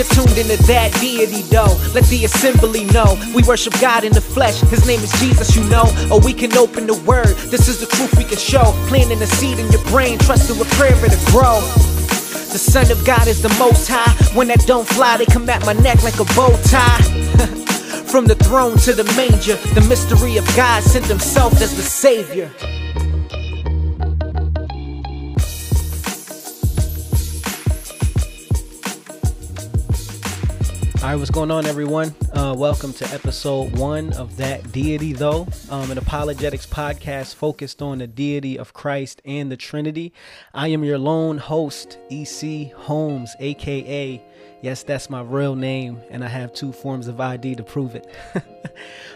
You're tuned into That Deity Though. Let the assembly know we worship God in the flesh. His name is Jesus, you know. Or we can open the word. This is the truth we can show. Planting a seed in your brain. Trust to a prayer it'll grow. The Son of God is the Most High. When that don't fly, they come at my neck like a bow tie. From the throne to the manger, the mystery of God sent himself as the Savior. Alright, what's going on, everyone? Welcome to episode 1 of That Deity Though, an apologetics podcast focused on the deity of Christ and the Trinity. I am your lone host, E.C. Holmes, a.k.a. Yes, that's my real name, and I have 2 forms of ID to prove it.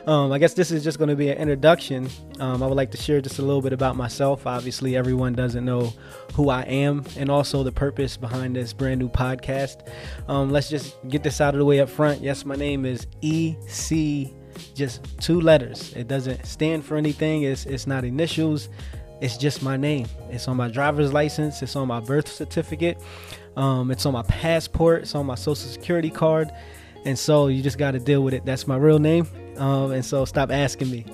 I guess this is just going to be an introduction. I would like to share just a little bit about myself. Obviously, everyone doesn't know who I am, and also the purpose behind this brand new podcast. Let's just get this out of the way up front. Yes, my name is EC, just 2 letters. It doesn't stand for anything. It's not initials. It's just my name. It's on my driver's license. It's on my birth certificate. It's on my passport. It's on my social security card. And so you just got to deal with it. That's my real name. And so stop asking me.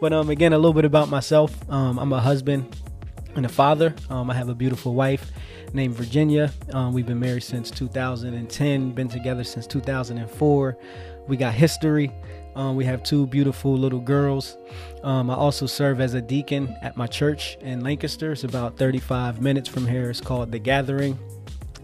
But again, a little bit about myself. I'm a husband and a father. I have a beautiful wife named Virginia. We've been married since 2010, been together since 2004. We got history. We have 2 beautiful little girls. I also serve as a deacon at my church in Lancaster. It's about 35 minutes from here. It's called The Gathering.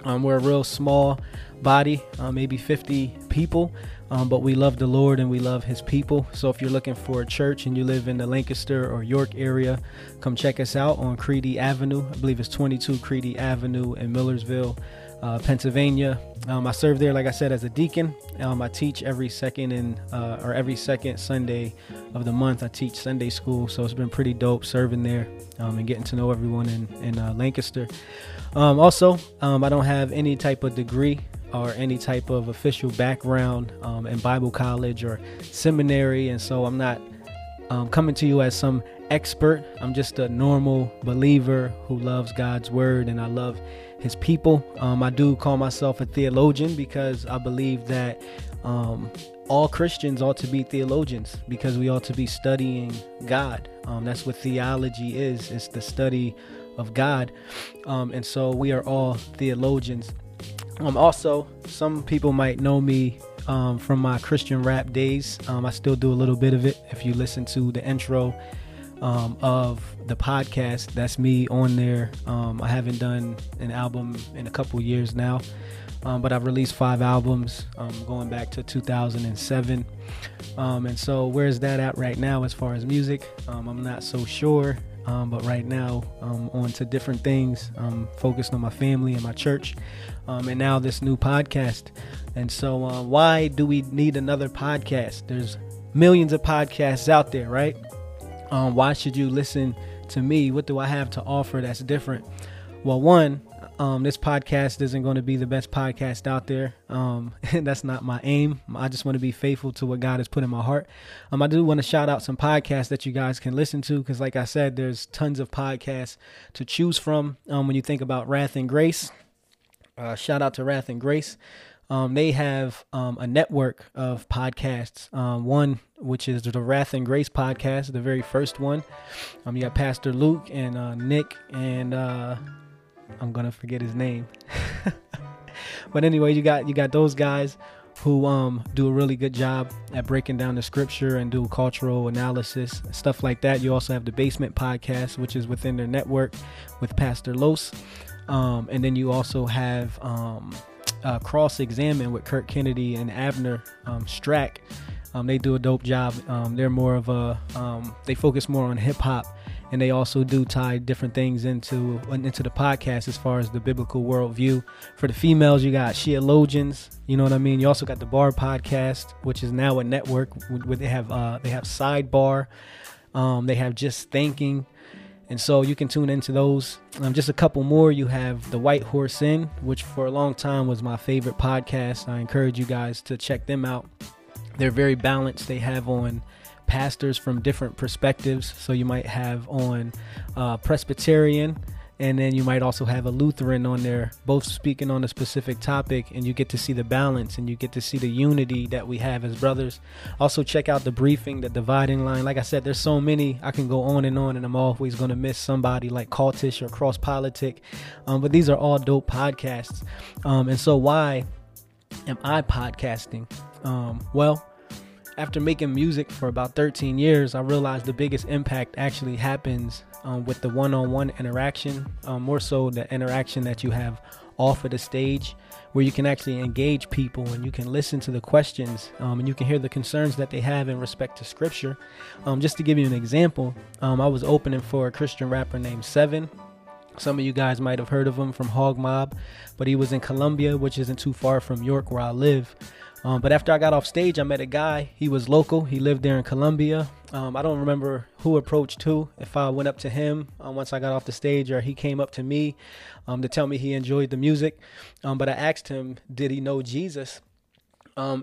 We're a real small body, maybe 50 people, but we love the Lord and we love his people. So if you're looking for a church and you live in the Lancaster or York area, come check us out on Creedy Avenue. I believe it's 22 Creedy Avenue in Millersville, Pennsylvania. I serve there, like I said, as a deacon. I teach every second Sunday of the month. I teach Sunday school, so it's been pretty dope serving there and getting to know everyone in Lancaster. Also, I don't have any type of degree or any type of official background in Bible college or seminary, and so I'm not coming to you as some expert. I'm just a normal believer who loves God's word, and I love his people. I do call myself a theologian because I believe that all Christians ought to be theologians, because we ought to be studying God. That's what theology is. It's the study of God. And so we are all theologians. Also, some people might know me from my Christian rap days. I still do a little bit of it. If you listen to the intro of the podcast, that's me on there. I haven't done an album in a couple years now, but I've released 5 albums going back to 2007. And so where's that at right now as far as music? I'm not so sure, but right now I'm on to different things. I'm focused on my family and my church, and now this new podcast. And so why do we need another podcast? There's millions of podcasts out there, right? Why should you listen to me? What do I have to offer that's different? Well, one, this podcast isn't going to be the best podcast out there. That's not my aim. I just want to be faithful to what God has put in my heart. I do want to shout out some podcasts that you guys can listen to, because like I said, there's tons of podcasts to choose from. When you think about Wrath and Grace, shout out to Wrath and Grace. They have a network of podcasts, one which is the Wrath and Grace podcast, the very first one. You got Pastor Luke and Nick, and I'm going to forget his name. But anyway, you got those guys who do a really good job at breaking down the scripture and do cultural analysis, stuff like that. You also have the Basement Podcast, which is within their network with Pastor Los. And then you also have... Cross-Examine with Kirk Kennedy and Abner Strack. They do a dope job. They're more of a they focus more on hip-hop, and they also do tie different things into the podcast as far as the biblical worldview. For the females, you got Sheologians, you know what I mean? You also got the Bar Podcast, which is now a network where they have Sidebar. They have Just Thinking. And so you can tune into those. Just a couple more. You have the White Horse Inn, which for a long time was my favorite podcast. I encourage you guys to check them out. They're very balanced. They have on pastors from different perspectives. So you might have on Presbyterian And then you might also have a Lutheran on there, both speaking on a specific topic, and you get to see the balance and you get to see the unity that we have as brothers. Also check out The Briefing, The Dividing Line. Like I said, there's so many, I can go on and I'm always going to miss somebody like Cultish or Cross Politic. But these are all dope podcasts. And so why am I podcasting? Well, after making music for about 13 years, I realized the biggest impact actually happens with the one-on-one interaction, more so the interaction that you have off of the stage, where you can actually engage people and you can listen to the questions and you can hear the concerns that they have in respect to scripture. Just to give you an example, I was opening for a Christian rapper named Seven. Some of you guys might have heard of him from Hog Mob, but he was in Columbia, which isn't too far from York where I live. But after I got off stage, I met a guy. He was local. He lived there in Columbia. I don't remember who approached who, if I went up to him once I got off the stage, or he came up to me to tell me he enjoyed the music. But I asked him, did he know Jesus?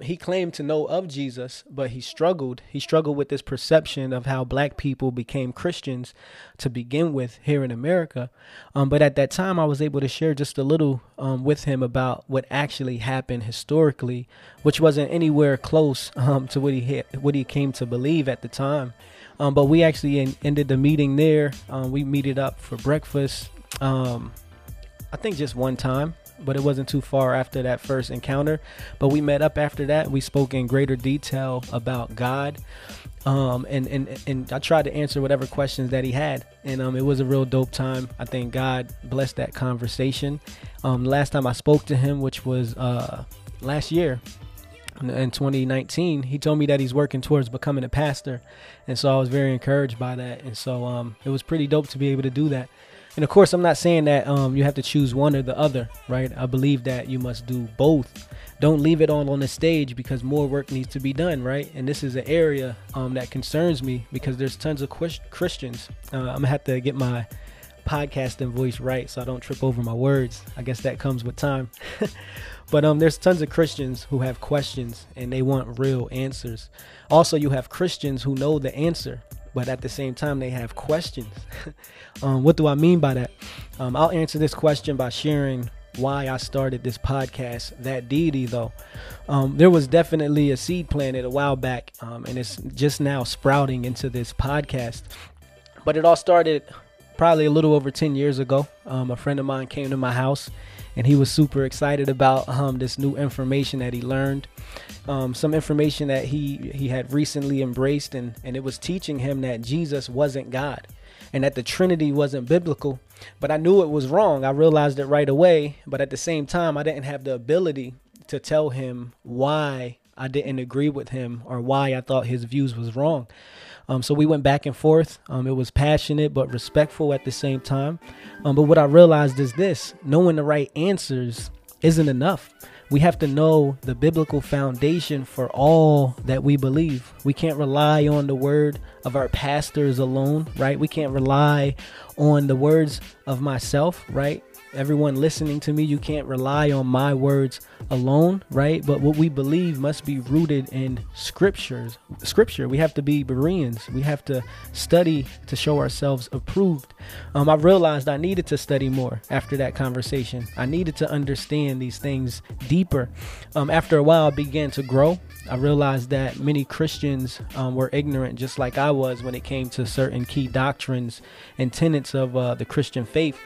He claimed to know of Jesus, but he struggled. He struggled with this perception of how black people became Christians to begin with here in America. But at that time, I was able to share just a little with him about what actually happened historically, which wasn't anywhere close to what he came to believe at the time. But we actually ended the meeting there. We meted up for breakfast, I think just one time, but it wasn't too far after that first encounter. But we met up after that. We spoke in greater detail about God. And I tried to answer whatever questions that he had. And it was a real dope time. I think God blessed that conversation. Last time I spoke to him, which was last year, in 2019, he told me that he's working towards becoming a pastor. And so I was very encouraged by that. And so it was pretty dope to be able to do that. And of course, I'm not saying that you have to choose one or the other, right? I believe that you must do both. Don't leave it all on the stage, because more work needs to be done, right? And this is an area that concerns me, because there's tons of Christians. I'm going to have to get my podcasting voice right so I don't trip over my words. I guess that comes with time. But there's tons of Christians who have questions and they want real answers. Also, you have Christians who know the answer, but at the same time, they have questions. What do I mean by that? I'll answer this question by sharing why I started this podcast, That Deity Though. There was definitely a seed planted a while back, and it's just now sprouting into this podcast. But it all started probably a little over 10 years ago. A friend of mine came to my house, and he was super excited about this new information that he learned. Some information that he had recently embraced, and it was teaching him that Jesus wasn't God and that the Trinity wasn't biblical. But I knew it was wrong. I realized it right away. But at the same time, I didn't have the ability to tell him why I didn't agree with him or why I thought his views was wrong. So we went back and forth. It was passionate but respectful at the same time. But what I realized is this: knowing the right answers isn't enough. We have to know the biblical foundation for all that we believe. We can't rely on the word of our pastors alone, right? We can't rely on the words of myself, right? Everyone listening to me, you can't rely on my words alone, right? But what we believe must be rooted in scripture. We have to be Bereans. We have to study to show ourselves approved. I realized I needed to study more after that conversation. I needed to understand these things deeper. After a while, I began to grow. I realized that many Christians were ignorant, just like I was, when it came to certain key doctrines and tenets of the Christian faith.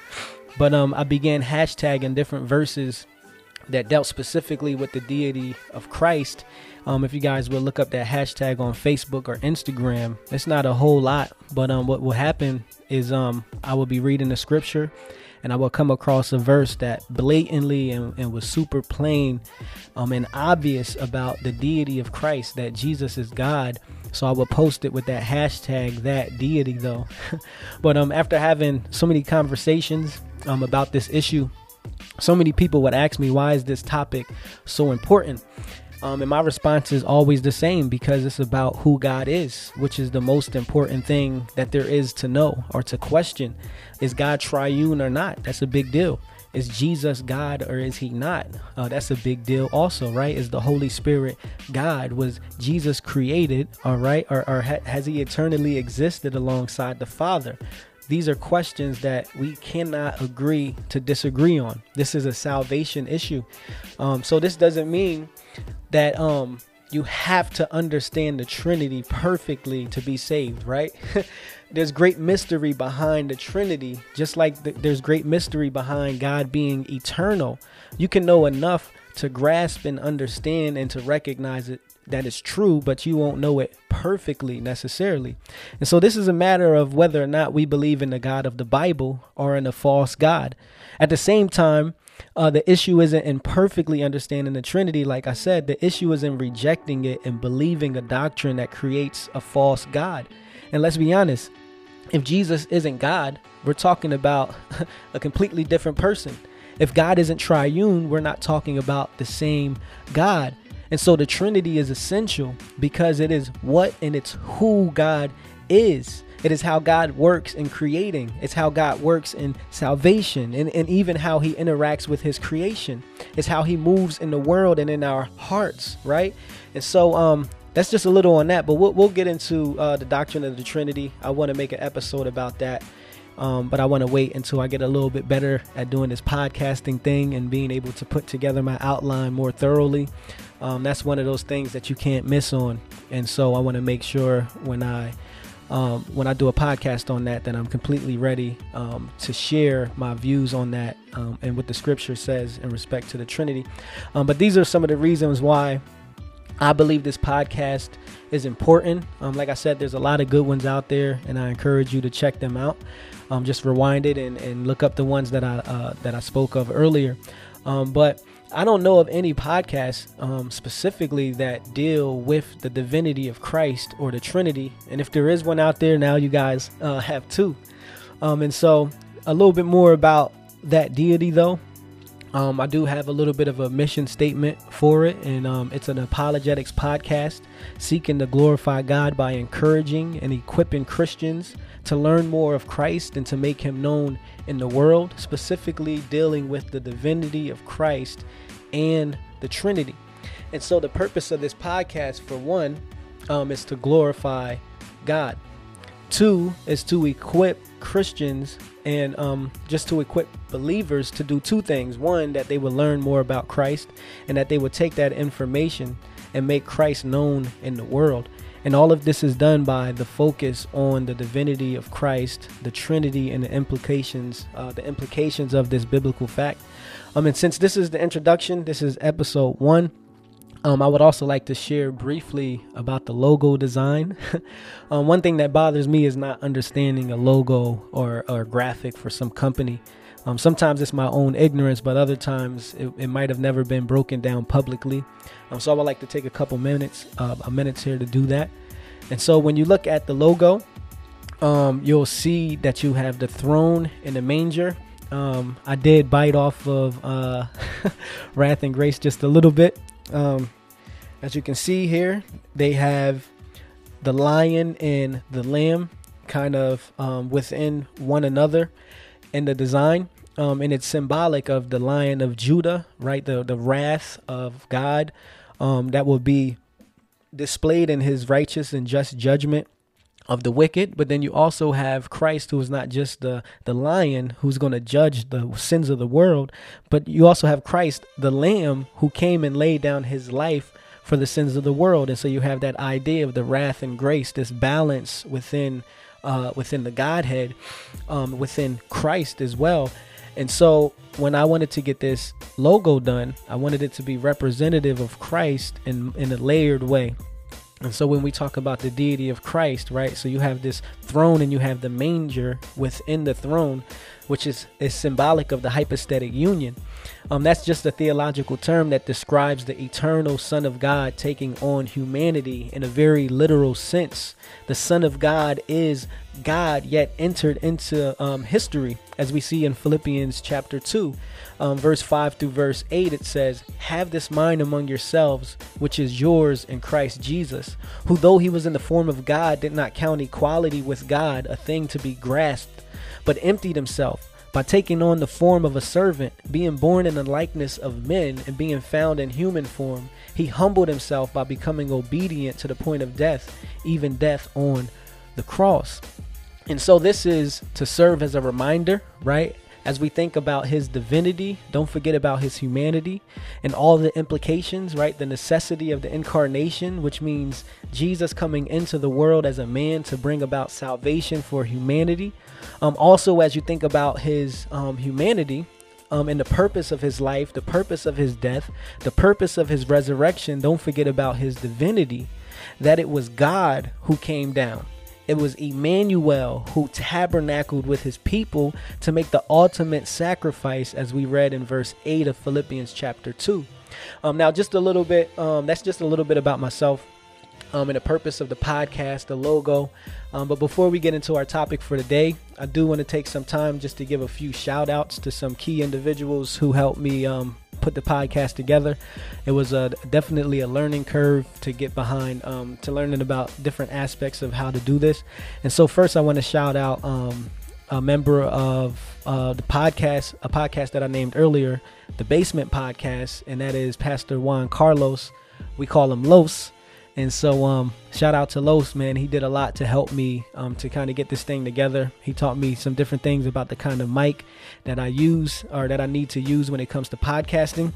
But I began hashtagging different verses that dealt specifically with the deity of Christ. If you guys will look up that hashtag on Facebook or Instagram, it's not a whole lot. But what will happen is I will be reading the scripture and I will come across a verse that blatantly and was super plain and obvious about the deity of Christ, that Jesus is God. So I would post it with that hashtag, That Deity Though. But after having so many conversations about this issue, so many people would ask me, why is this topic so important? And my response is always the same, because it's about who God is, which is the most important thing that there is to know or to question. Is God triune or not? That's a big deal. Is Jesus God or is he not? That's a big deal also, right? Is the Holy Spirit God? Was Jesus created, all right? Or has he eternally existed alongside the Father? these are questions that we cannot agree to disagree on. This is a salvation issue. So this doesn't mean that you have to understand the Trinity perfectly to be saved, right? There's great mystery behind the Trinity, just like there's great mystery behind God being eternal. You can know enough to grasp and understand and to recognize it, that it's true, but you won't know it perfectly necessarily. And so this is a matter of whether or not we believe in the God of the Bible or in a false God. At the same time, the issue isn't in perfectly understanding the Trinity. Like I said, the issue is in rejecting it and believing a doctrine that creates a false God. And let's be honest, if Jesus isn't God, we're talking about a completely different person. If God isn't triune, we're not talking about the same God. And so the Trinity is essential because it is what and it's who God is. It is how God works in creating. It's how God works in salvation and even how he interacts with his creation. It's how he moves in the world and in our hearts, right? And so that's just a little on that, but we'll get into the doctrine of the Trinity. I want to make an episode about that. But I want to wait until I get a little bit better at doing this podcasting thing and being able to put together my outline more thoroughly. That's one of those things that you can't miss on. And so I want to make sure when I do a podcast on that I'm completely ready to share my views on that and what the scripture says in respect to the Trinity. But these are some of the reasons why I believe this podcast is important. Like I said, there's a lot of good ones out there, and I encourage you to check them out. Just rewind it and look up the ones that I spoke of earlier. But I don't know of any podcast specifically that deal with the divinity of Christ or the Trinity. And if there is one out there, now you guys have two. And so a little bit more about That Deity Though. I do have a little bit of a mission statement for it, and it's an apologetics podcast seeking to glorify God by encouraging and equipping Christians to learn more of Christ and to make him known in the world, specifically dealing with the divinity of Christ and the Trinity. And so the purpose of this podcast, for one, is to glorify God. Two is to equip Christians and just to equip believers to do two things. One, that they will learn more about Christ and that they will take that information and make Christ known in the world. And all of this is done by the focus on the divinity of Christ, the Trinity, and the implications of this biblical fact. And since this is the introduction, this is episode 1. I would also like to share briefly about the logo design. One thing that bothers me is not understanding a logo or graphic for some company. Sometimes it's my own ignorance, but other times it might have never been broken down publicly. So I would like to take a couple minutes here to do that. And so when you look at the logo, you'll see that you have the throne and the manger. I did bite off of Wrath and Grace just a little bit. As you can see here, they have the lion and the lamb kind of within one another in the design, and it's symbolic of the Lion of Judah, right? The wrath of God that will be displayed in his righteous and just judgment of the wicked. But then you also have Christ, who is not just the lion who's going to judge the sins of the world, but you also have Christ, the lamb, who came and laid down his life for the sins of the world. And so you have that idea of the wrath and grace, this balance within the Godhead, within Christ as well. And so when I wanted to get this logo done, I wanted it to be representative of Christ in a layered way. And so when we talk about the deity of Christ, right, so you have this throne and you have the manger within the throne, which is symbolic of the hypostatic union. That's just a theological term that describes the eternal Son of God taking on humanity in a very literal sense. The Son of God is God, yet entered into history, as we see in Philippians chapter 2, verse 5 through verse 8. It says, "Have this mind among yourselves, which is yours in Christ Jesus, who though he was in the form of God, did not count equality with God a thing to be grasped, but emptied himself by taking on the form of a servant, being born in the likeness of men and being found in human form. He humbled himself by becoming obedient to the point of death, even death on the cross." And so this is to serve as a reminder, right? As we think about his divinity, don't forget about his humanity and all the implications, right? The necessity of the incarnation, which means Jesus coming into the world as a man to bring about salvation for humanity. Also, as you think about his humanity, and the purpose of his life, the purpose of his death, the purpose of his resurrection, don't forget about his divinity, that it was God who came down. It was Emmanuel who tabernacled with his people to make the ultimate sacrifice, as we read in verse 8 of Philippians chapter 2. Now, just a little bit, that's just a little bit about myself and the purpose of the podcast, the logo. But before we get into our topic for today, I do want to take some time just to give a few shout outs to some key individuals who helped me put the podcast together. It was definitely a learning curve to get behind, to learning about different aspects of how to do this. And so first I want to shout out a member of the podcast, a podcast that I named earlier, the Basement Podcast, and that is Pastor Juan Carlos. We call him Los. And so shout out to Los, man. He did a lot to help me to kind of get this thing together. He taught me some different things about the kind of mic that I use or that I need to use when it comes to podcasting.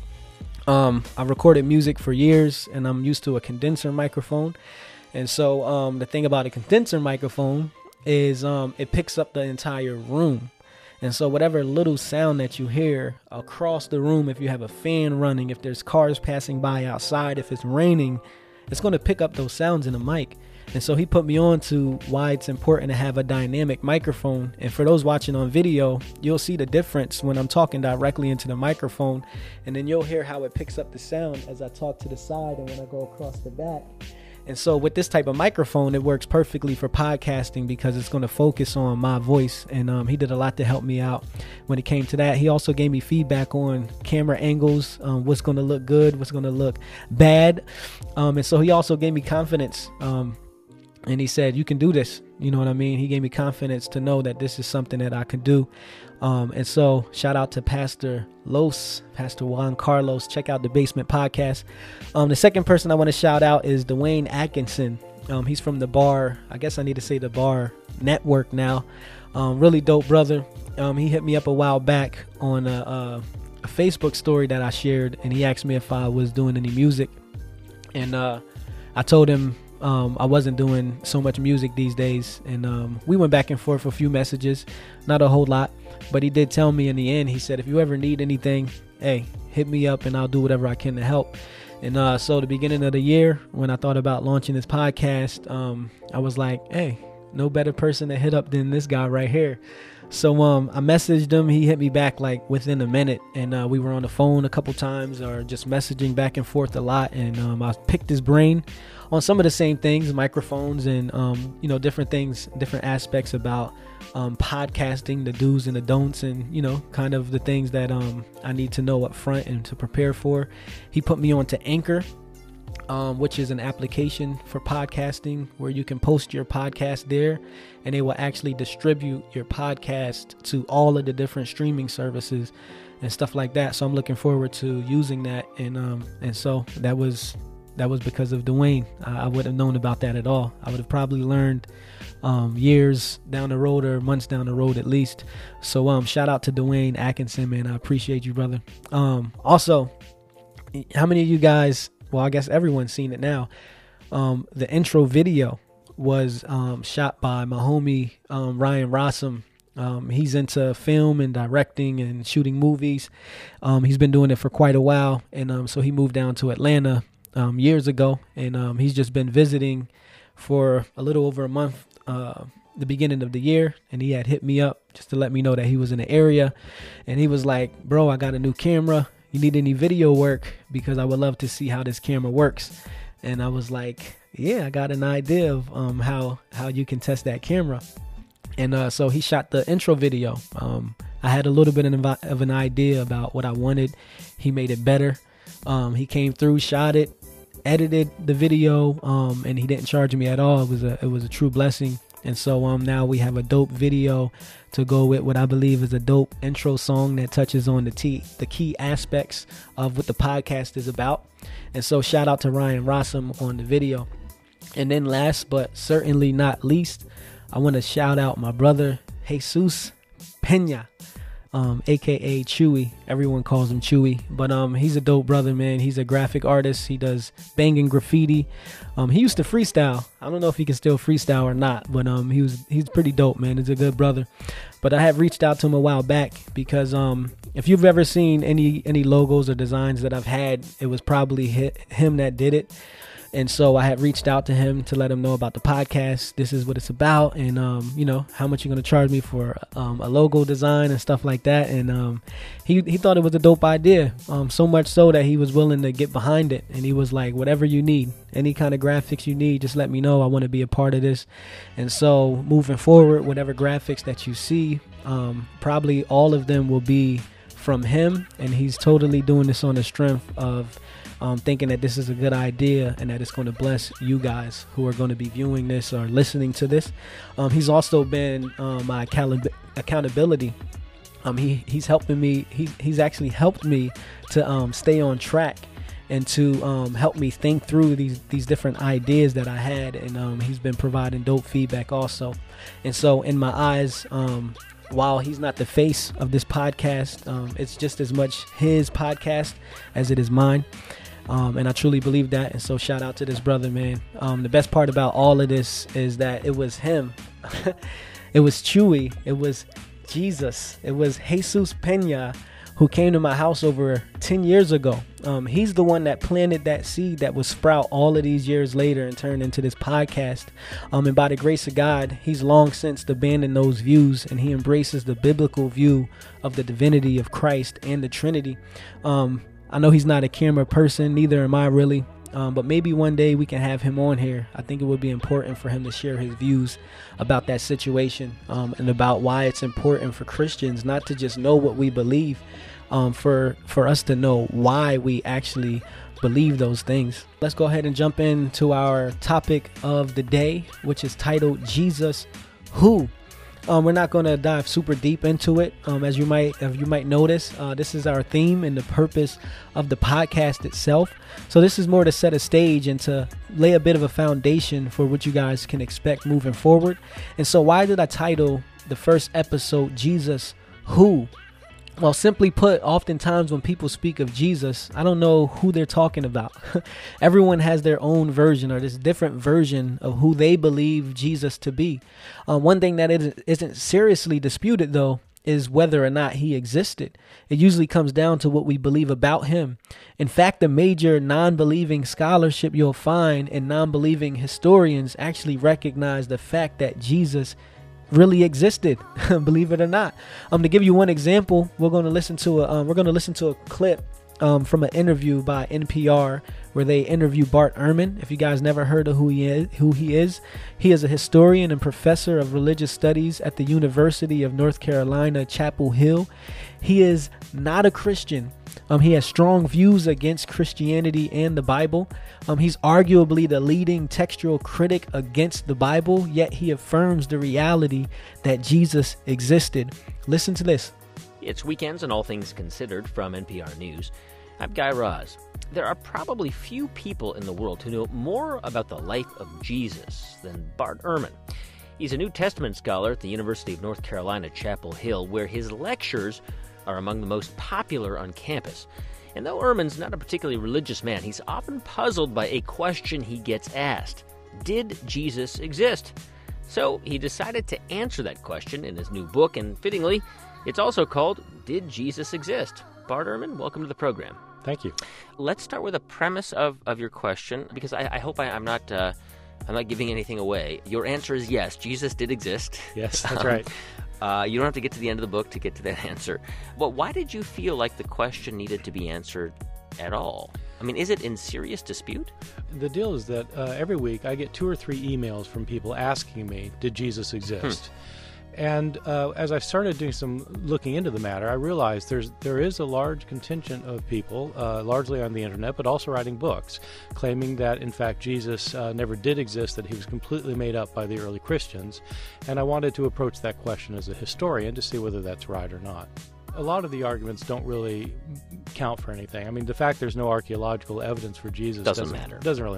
I've recorded music for years and I'm used to a condenser microphone. And so the thing about a condenser microphone is it picks up the entire room. And so whatever little sound that you hear across the room, if you have a fan running, if there's cars passing by outside, if it's raining, it's going to pick up those sounds in the mic. And so he put me on to why it's important to have a dynamic microphone. And for those watching on video, you'll see the difference when I'm talking directly into the microphone. And then you'll hear how it picks up the sound as I talk to the side and when I go across the back. And so with this type of microphone, it works perfectly for podcasting because it's going to focus on my voice. And he did a lot to help me out when it came to that. He also gave me feedback on camera angles, what's going to look good, what's going to look bad. And so he also gave me confidence. And he said, you can do this. You know what I mean? He gave me confidence to know that this is something that I can do. And so shout out to Pastor Los, Pastor Juan Carlos. Check out the Basement Podcast. The second person I want to shout out is Dwayne Atkinson. He's from the Bar. I guess I need to say the Bar Network now. Really dope brother. He hit me up a while back on a Facebook story that I shared. And he asked me if I was doing any music. And I told him, I wasn't doing so much music these days, and we went back and forth for a few messages, not a whole lot, but he did tell me in the end, he said, if you ever need anything, hey, hit me up and I'll do whatever I can to help. And so the beginning of the year, when I thought about launching this podcast, I was like, hey, no better person to hit up than this guy right here. So I messaged him. He hit me back like within a minute, and we were on the phone a couple times or just messaging back and forth a lot. And I picked his brain on some of the same things, microphones and, you know, different things, different aspects about podcasting, the do's and the don'ts and, you know, kind of the things that I need to know up front and to prepare for. He put me on to Anchor, which is an application for podcasting where you can post your podcast there and they will actually distribute your podcast to all of the different streaming services and stuff like that. So I'm looking forward to using that. And so that was because of Dwayne. I wouldn't have known about that at all. I would have probably learned years down the road or months down the road at least. So shout out to Dwayne Atkinson, man. I appreciate you, brother. Also, how many of you guys, well, I guess everyone's seen it now. The intro video was shot by my homie, Ryan Rossum. He's into film and directing and shooting movies. He's been doing it for quite a while. And so he moved down to Atlanta years ago. And he's just been visiting for a little over a month, the beginning of the year. And he had hit me up just to let me know that he was in the area. And he was like, bro, I got a new camera. You need any video work because I would love to see how this camera works. And I was like, yeah, I got an idea of how you can test that camera. And so he shot the intro video. I had a little bit of an idea about what I wanted. He made it better. He came through, shot it, edited the video, and he didn't charge me at all. It was a true blessing. And so now we have a dope video to go with what I believe is a dope intro song that touches on the key aspects of what the podcast is about. And so shout out to Ryan Rossum on the video. And then last but certainly not least, I want to shout out my brother, Jesus Pena, aka Chewy. Everyone calls him Chewy, but he's a dope brother, man. He's a graphic artist. He does banging graffiti. He used to freestyle. I don't know if he can still freestyle or not, but he's pretty dope, man. He's a good brother. But I had reached out to him a while back because if you've ever seen any logos or designs that I've had, it was probably him that did it. And so I had reached out to him to let him know about the podcast. This is what it's about. And, you know, how much you're going to charge me for a logo design and stuff like that. And he thought it was a dope idea, so much so that he was willing to get behind it. And he was like, whatever you need, any kind of graphics you need, just let me know. I want to be a part of this. And so moving forward, whatever graphics that you see, probably all of them will be from him. And he's totally doing this on the strength of thinking that this is a good idea and that it's going to bless you guys who are going to be viewing this or listening to this. He's also been my accountability. He's helping me. He's actually helped me to stay on track and to help me think through these different ideas that I had. And he's been providing dope feedback also. And so in my eyes, while he's not the face of this podcast, it's just as much his podcast as it is mine. And I truly believe that. And so shout out to this brother, man. The best part about all of this is that it was him. It was Chewy. It was Jesus. It was Jesus Pena who came to my house over 10 years ago. He's the one that planted that seed that will sprout all of these years later and turn into this podcast. And by the grace of God, he's long since abandoned those views, and he embraces the biblical view of the divinity of Christ and the Trinity. I know he's not a camera person, neither am I really, but maybe one day we can have him on here. I think it would be important for him to share his views about that situation, and about why it's important for Christians not to just know what we believe, for us to know why we actually believe those things. Let's go ahead and jump into our topic of the day, which is titled Jesus Who. We're not going to dive super deep into it. As you might notice, this is our theme and the purpose of the podcast itself. So this is more to set a stage and to lay a bit of a foundation for what you guys can expect moving forward. And so why did I title the first episode Jesus Who? Well, simply put, oftentimes when people speak of Jesus, I don't know who they're talking about. Everyone has their own version or this different version of who they believe Jesus to be. One thing that isn't seriously disputed, though, is whether or not he existed. It usually comes down to what we believe about him. In fact, the major non-believing scholarship you'll find and non-believing historians actually recognize the fact that Jesus really existed, believe it or not. To give you one example, we're going to listen to a clip from an interview by NPR where they interview Bart Ehrman. If you guys never heard of who he is, he is a historian and professor of religious studies at the University of North Carolina, Chapel Hill. He is not a Christian. He has strong views against Christianity and the Bible. He's arguably the leading textual critic against the Bible, yet he affirms the reality that Jesus existed. Listen to this. It's Weekends and All Things Considered from NPR News. I'm Guy Raz. There are probably few people in the world who know more about the life of Jesus than Bart Ehrman. He's a New Testament scholar at the University of North Carolina, Chapel Hill, where his lectures are among the most popular on campus. And though Ehrman's not a particularly religious man, he's often puzzled by a question he gets asked: did Jesus exist? So he decided to answer that question in his new book, and fittingly, it's also called Did Jesus Exist? Bart Ehrman, welcome to the program. Thank you. Let's start with a premise of your question, because I hope I'm not giving anything away. Your answer is yes, Jesus did exist. Yes, that's right. You don't have to get to the end of the book to get to that answer. But why did you feel like the question needed to be answered at all? I mean, is it in serious dispute? The deal is that every week I get 2 or 3 emails from people asking me, did Jesus exist? And as I started doing some looking into the matter, I realized there is a large contingent of people, largely on the internet, but also writing books, claiming that, in fact, Jesus never did exist, that he was completely made up by the early Christians. And I wanted to approach that question as a historian to see whether that's right or not. a lot of the arguments don't really count for anything. I mean, the fact there's no archaeological evidence for Jesus doesn't really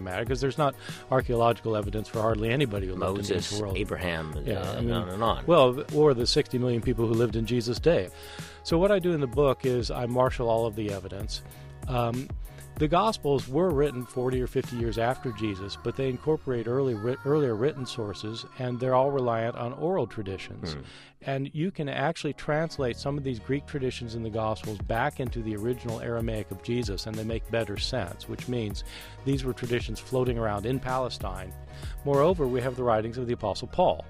matter, because there's not archaeological evidence for hardly anybody who lived in this world. Abraham, on and on. Well, or the 60 million people who lived in Jesus' day. So what I do in the book is I marshal all of the evidence. The Gospels were written 40 or 50 years after Jesus, but they incorporate earlier written sources, and they're all reliant on oral traditions. Mm. And you can actually translate some of these Greek traditions in the Gospels back into the original Aramaic of Jesus, and they make better sense, which means these were traditions floating around in Palestine. Moreover, we have the writings of the Apostle Paul,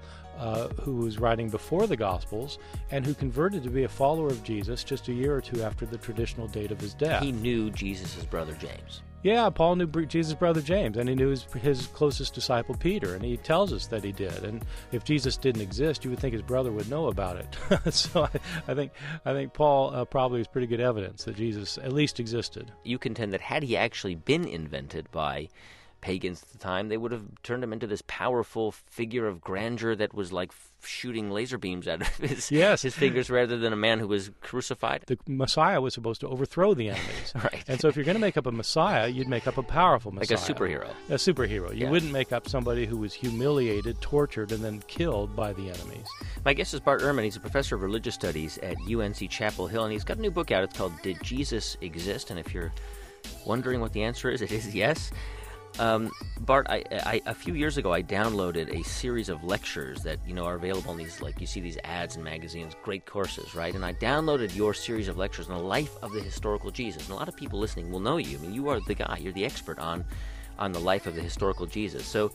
who was writing before the Gospels and who converted to be a follower of Jesus just a year or two after the traditional date of his death. He knew Jesus' brother James. Yeah, Paul knew Jesus' brother James, and he knew his closest disciple Peter, and he tells us that he did. And if Jesus didn't exist, you would think his brother would know about it. So I think Paul probably is pretty good evidence that Jesus at least existed. You contend that had he actually been invented by pagans at the time, they would have turned him into this powerful figure of grandeur that was like shooting laser beams out of his fingers, rather than a man who was crucified. The Messiah was supposed to overthrow the enemies. Right. And so if you're going to make up a Messiah, you'd make up a powerful Messiah. Like a superhero. A superhero. You wouldn't make up somebody who was humiliated, tortured, and then killed by the enemies. My guest is Bart Ehrman. He's a professor of religious studies at UNC Chapel Hill, and he's got a new book out. It's called Did Jesus Exist? And if you're wondering what the answer is, it is yes. Bart, a few years ago, I downloaded a series of lectures that, are available on these, like you see these ads in magazines, great courses, right? And I downloaded your series of lectures on the life of the historical Jesus. And a lot of people listening will know you. I mean, you are the guy. You're the expert on the life of the historical Jesus. So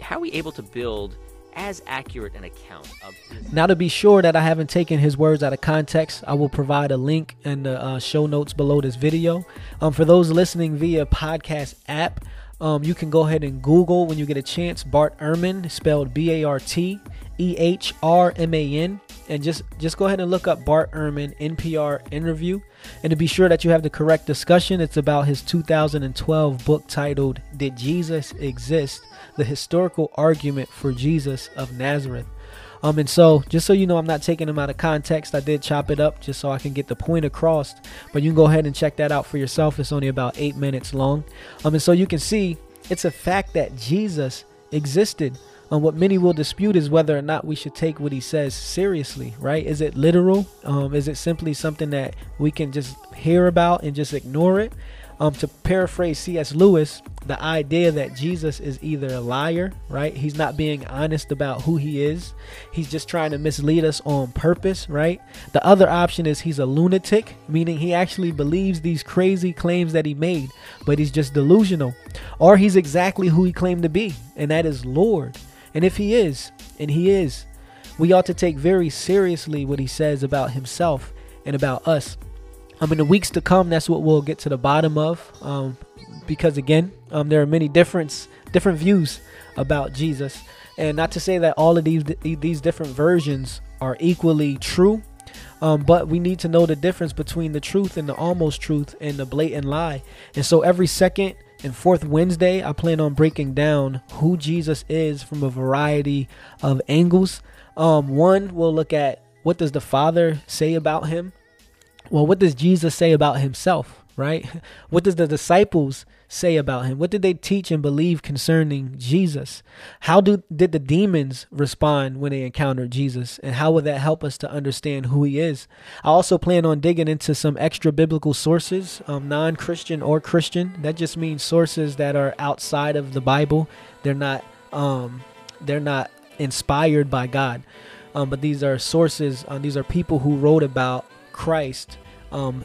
how are we able to build as accurate an account of this? Now, to be sure that I haven't taken his words out of context, I will provide a link in the show notes below this video. For those listening via podcast app, you can go ahead and Google, when you get a chance, Bart Ehrman, spelled B-A-R-T-E-H-R-M-A-N, and just go ahead and look up Bart Ehrman NPR interview. And to be sure that you have the correct discussion, it's about his 2012 book titled Did Jesus Exist? The Historical Argument for Jesus of Nazareth. And so, just so you know, I'm not taking them out of context. I did chop it up just so I can get the point across. But you can go ahead and check that out for yourself. It's only about 8 minutes long. And so you can see it's a fact that Jesus existed. What many will dispute is whether or not we should take what he says seriously, right? Is it literal? Is it simply something that we can just hear about and just ignore it? To paraphrase C.S. Lewis, the idea that Jesus is either a liar, right? He's not being honest about who he is. He's just trying to mislead us on purpose, right? The other option is he's a lunatic, meaning he actually believes these crazy claims that he made, but he's just delusional. Or he's exactly who he claimed to be, and that is Lord. And if he is, and he is, we ought to take very seriously what he says about himself and about us. In the weeks to come, that's what we'll get to the bottom of, because again, there are many different views about Jesus, and not to say that all of these different versions are equally true, but we need to know the difference between the truth and the almost truth and the blatant lie. And so every second and fourth Wednesday, I plan on breaking down who Jesus is from a variety of angles. One, we'll look at what does the Father say about him. Well, what does Jesus say about himself, right? What does the disciples say about him? What did they teach and believe concerning Jesus? How did the demons respond when they encountered Jesus? And how will that help us to understand who he is? I also plan on digging into some extra biblical sources, non-Christian or Christian. That just means sources that are outside of the Bible. They're not inspired by God, but these are sources. These are people who wrote about Christ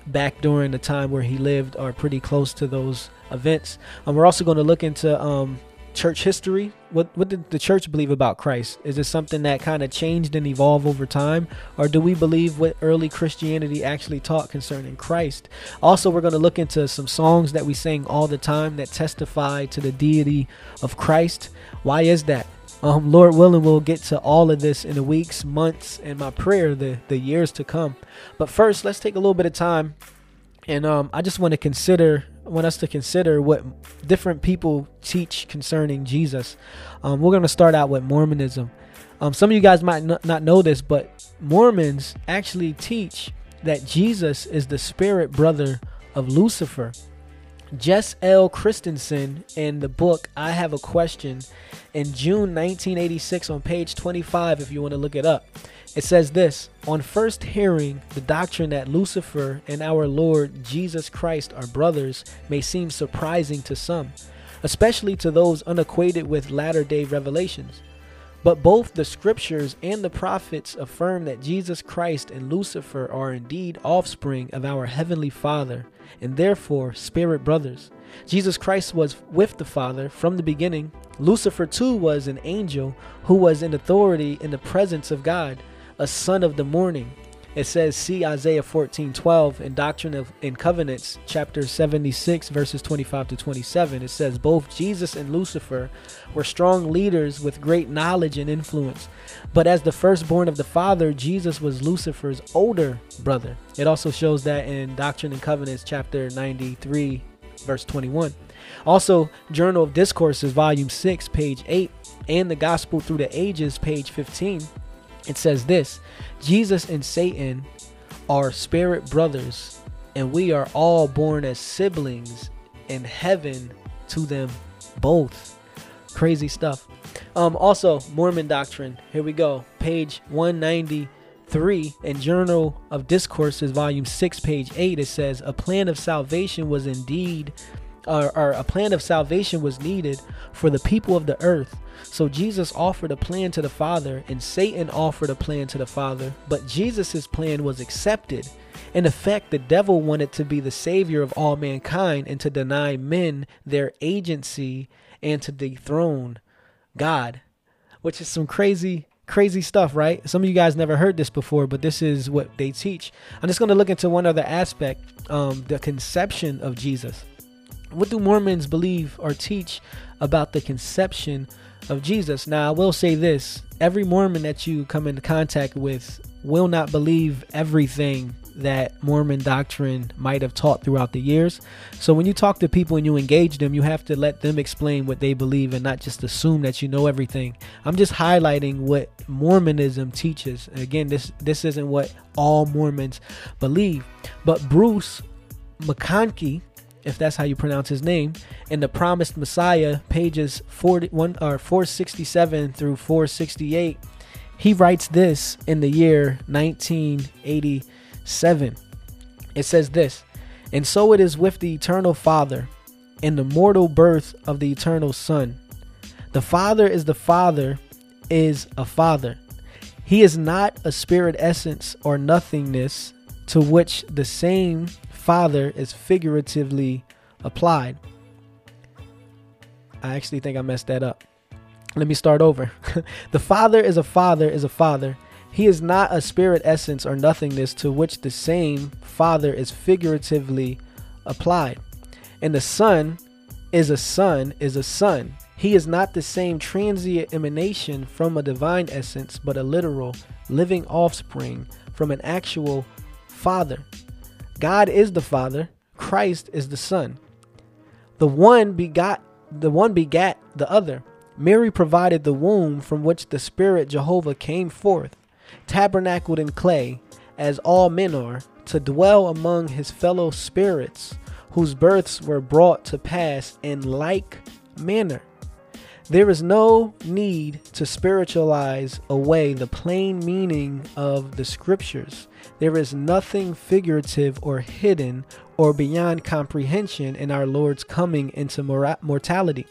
back during the time where he lived, are pretty close to those events. We're also going to look into church history. What did the church believe about Christ? Is it something that kind of changed and evolved over time? Or do we believe what early Christianity actually taught concerning Christ? Also, we're going to look into some songs that we sing all the time that testify to the deity of Christ. Why is that? Lord willing, we'll get to all of this in the weeks, months, and my prayer, the years to come. But first, let's take a little bit of time. And I just want us to consider what different people teach concerning Jesus. We're going to start out with Mormonism. Some of you guys might not know this, but Mormons actually teach that Jesus is the spirit brother of Lucifer. Jess L. Christensen, in the book I Have a Question, in June 1986 on page 25, if you want to look it up, it says this: on first hearing the doctrine that Lucifer and our Lord Jesus Christ are brothers may seem surprising to some, especially to those unacquainted with latter-day revelations. But both the scriptures and the prophets affirm that Jesus Christ and Lucifer are indeed offspring of our heavenly Father, and therefore spirit brothers. Jesus Christ was with the Father from the beginning. Lucifer too was an angel who was in authority in the presence of God, a son of the morning. It says, see Isaiah 14:12 in Doctrine and Covenants, chapter 76, verses 25 to 27. It says, both Jesus and Lucifer were strong leaders with great knowledge and influence. But as the firstborn of the Father, Jesus was Lucifer's older brother. It also shows that in Doctrine and Covenants, chapter 93, verse 21. Also, Journal of Discourses, volume 6, page 8, and The Gospel Through the Ages, page 15. It says this: Jesus and Satan are spirit brothers, and we are all born as siblings in heaven to them both. Crazy stuff. Also, Mormon doctrine. Here we go. Page 193 in Journal of Discourses, volume 6, page 8. It says, a plan of salvation was indeed, or a plan of salvation was needed for the people of the earth. So Jesus offered a plan to the Father, and Satan offered a plan to the Father, but Jesus's plan was accepted. In effect, the devil wanted to be the savior of all mankind and to deny men their agency and to dethrone God, which is some crazy stuff, right? Some of you guys never heard this before, but this is what they teach. I'm just going to look into one other aspect, the conception of Jesus. What do Mormons believe or teach about the conception of Jesus? Now, I will say this. Every Mormon that you come into contact with will not believe everything that Mormon doctrine might have taught throughout the years. So when you talk to people and you engage them, you have to let them explain what they believe and not just assume that you know everything. I'm just highlighting what Mormonism teaches. Again, this isn't what all Mormons believe. But Bruce McConkie, if that's how you pronounce his name, in The Promised Messiah, pages 41 or 467 through 468, he writes this in the year 1987. It says this: and so it is with the eternal Father and the mortal birth of the eternal Son. The Father is a Father. He is not a spirit essence or nothingness to which the same Father is figuratively applied. I actually think I messed that up. Let me start over. The Father is a Father. He is not a spirit essence or nothingness to which the same Father is figuratively applied. And the Son is a Son. He is not the same transient emanation from a divine essence, but a literal, living offspring from an actual Father. God is the Father, Christ is the Son. The one begat the other. Mary provided the womb from which the Spirit Jehovah came forth, tabernacled in clay, as all men are, to dwell among his fellow spirits, whose births were brought to pass in like manner. There is no need to spiritualize away the plain meaning of the scriptures. There is nothing figurative or hidden or beyond comprehension in our Lord's coming into mortality.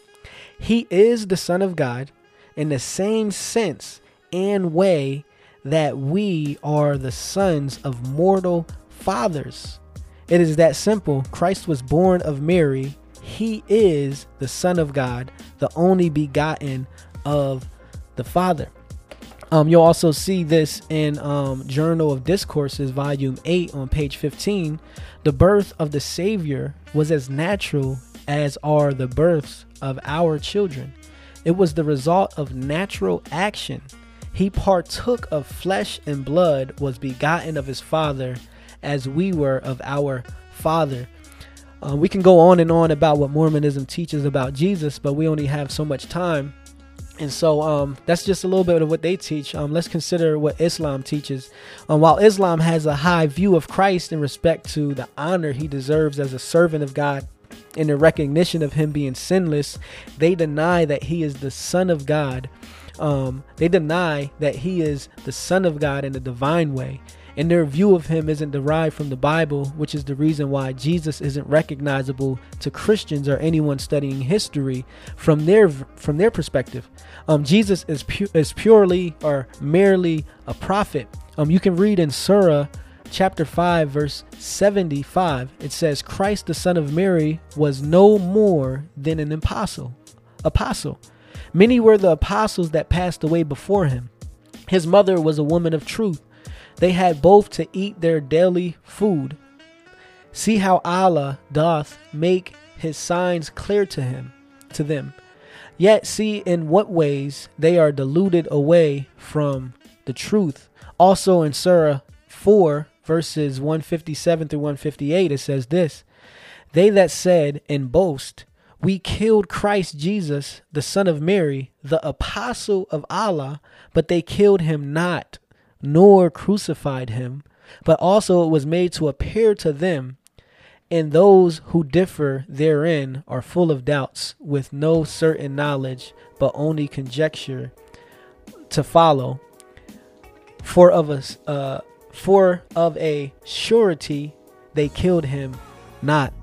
He is the Son of God in the same sense and way that we are the sons of mortal fathers. It is that simple. Christ was born of Mary. He is the Son of God, the only begotten of the Father. You'll also see this in Journal of Discourses, volume 8 on page 15. The birth of the Savior was as natural as are the births of our children. It was the result of natural action. He partook of flesh and blood, was begotten of his Father, as we were of our Father. We can go on and on about what Mormonism teaches about Jesus, but we only have so much time. And so that's just a little bit of what they teach. Let's consider what Islam teaches. While Islam has a high view of Christ in respect to the honor he deserves as a servant of God and the recognition of him being sinless, they deny that he is the Son of God. They deny that he is the Son of God in the divine way. And their view of him isn't derived from the Bible, which is the reason why Jesus isn't recognizable to Christians or anyone studying history from their perspective. Jesus is purely or merely a prophet. You can read in Surah chapter 5, verse 75. It says, Christ, the son of Mary, was no more than an apostle. Many were the apostles that passed away before him. His mother was a woman of truth. They had both to eat their daily food. See how Allah doth make his signs clear to them. Yet see in what ways they are deluded away from the truth. Also in Surah 4, verses 157 through 158, it says this, they that said and boast, we killed Christ Jesus, the son of Mary, the apostle of Allah, but they killed him not, nor crucified him, but also it was made to appear to them, and those who differ therein are full of doubts, with no certain knowledge, but only conjecture to follow. For of a surety they killed him not.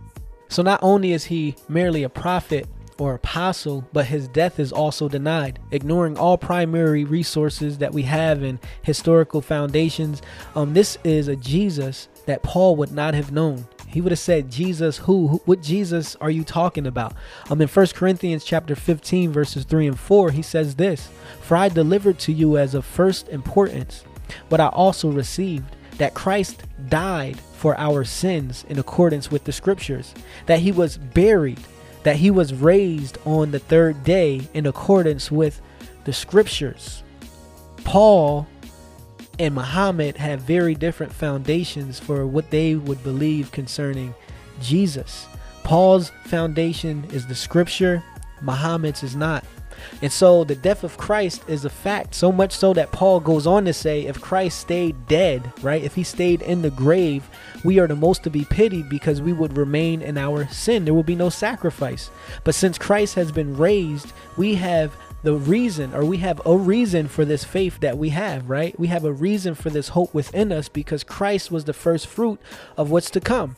So not only is he merely a prophet or apostle, but his death is also denied, ignoring all primary resources that we have in historical foundations. This is a Jesus that Paul would not have known. He would have said, Jesus, who what Jesus are you talking about? In 1 Corinthians chapter 15, verses 3 and 4, he says this, for I delivered to you as of first importance, but I also received that Christ died for our sins in accordance with the scriptures, that he was buried, that he was raised on the third day in accordance with the scriptures. Paul and Muhammad have very different foundations for what they would believe concerning Jesus. Paul's foundation is the scripture, Muhammad's is not. And so the death of Christ is a fact, so much so that Paul goes on to say, if Christ stayed dead, right? If he stayed in the grave, we are the most to be pitied because we would remain in our sin. There will be no sacrifice. But since Christ has been raised, we have the reason, or we have a reason for this faith that we have, right? We have a reason for this hope within us because Christ was the first fruit of what's to come.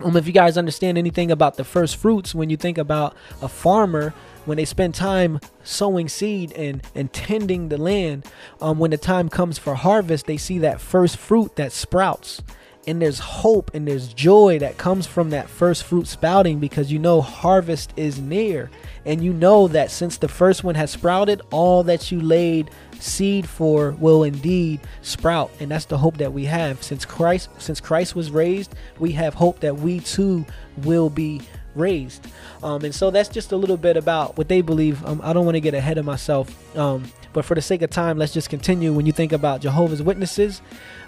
If you guys understand anything about the first fruits, when you think about a farmer, when they spend time sowing seed and tending the land, when the time comes for harvest, they see that first fruit that sprouts. And there's hope and there's joy that comes from that first fruit spouting because you know harvest is near. And you know that since the first one has sprouted, all that you laid seed for will indeed sprout. And that's the hope that we have. Since Christ was raised, we have hope that we too will be raised. And so that's just a little bit about what they believe. I don't want to get ahead of myself, but for the sake of time, let's just continue. When you think about Jehovah's Witnesses,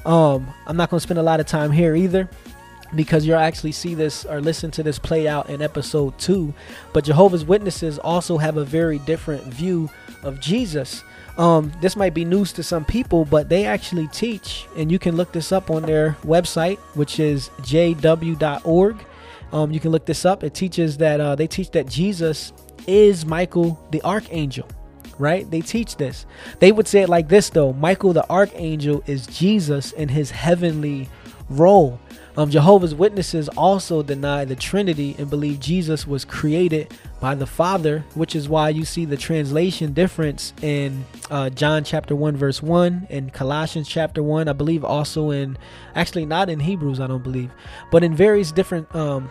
I'm not going to spend a lot of time here either, because you'll actually see this or listen to this play out in episode 2. But Jehovah's Witnesses also have a very different view of Jesus. This might be news to some people, but they actually teach, and you can look this up on their website, which is jw.org. You can look this up. It teaches that they teach that Jesus is Michael the Archangel, right? They teach this. They would say it like this, though. Michael the Archangel is Jesus in his heavenly role. Jehovah's Witnesses also deny the Trinity and believe Jesus was created by the Father, which is why you see the translation difference in John chapter 1, verse 1 and Colossians chapter 1, I believe also in, actually not in Hebrews, I don't believe, but in various different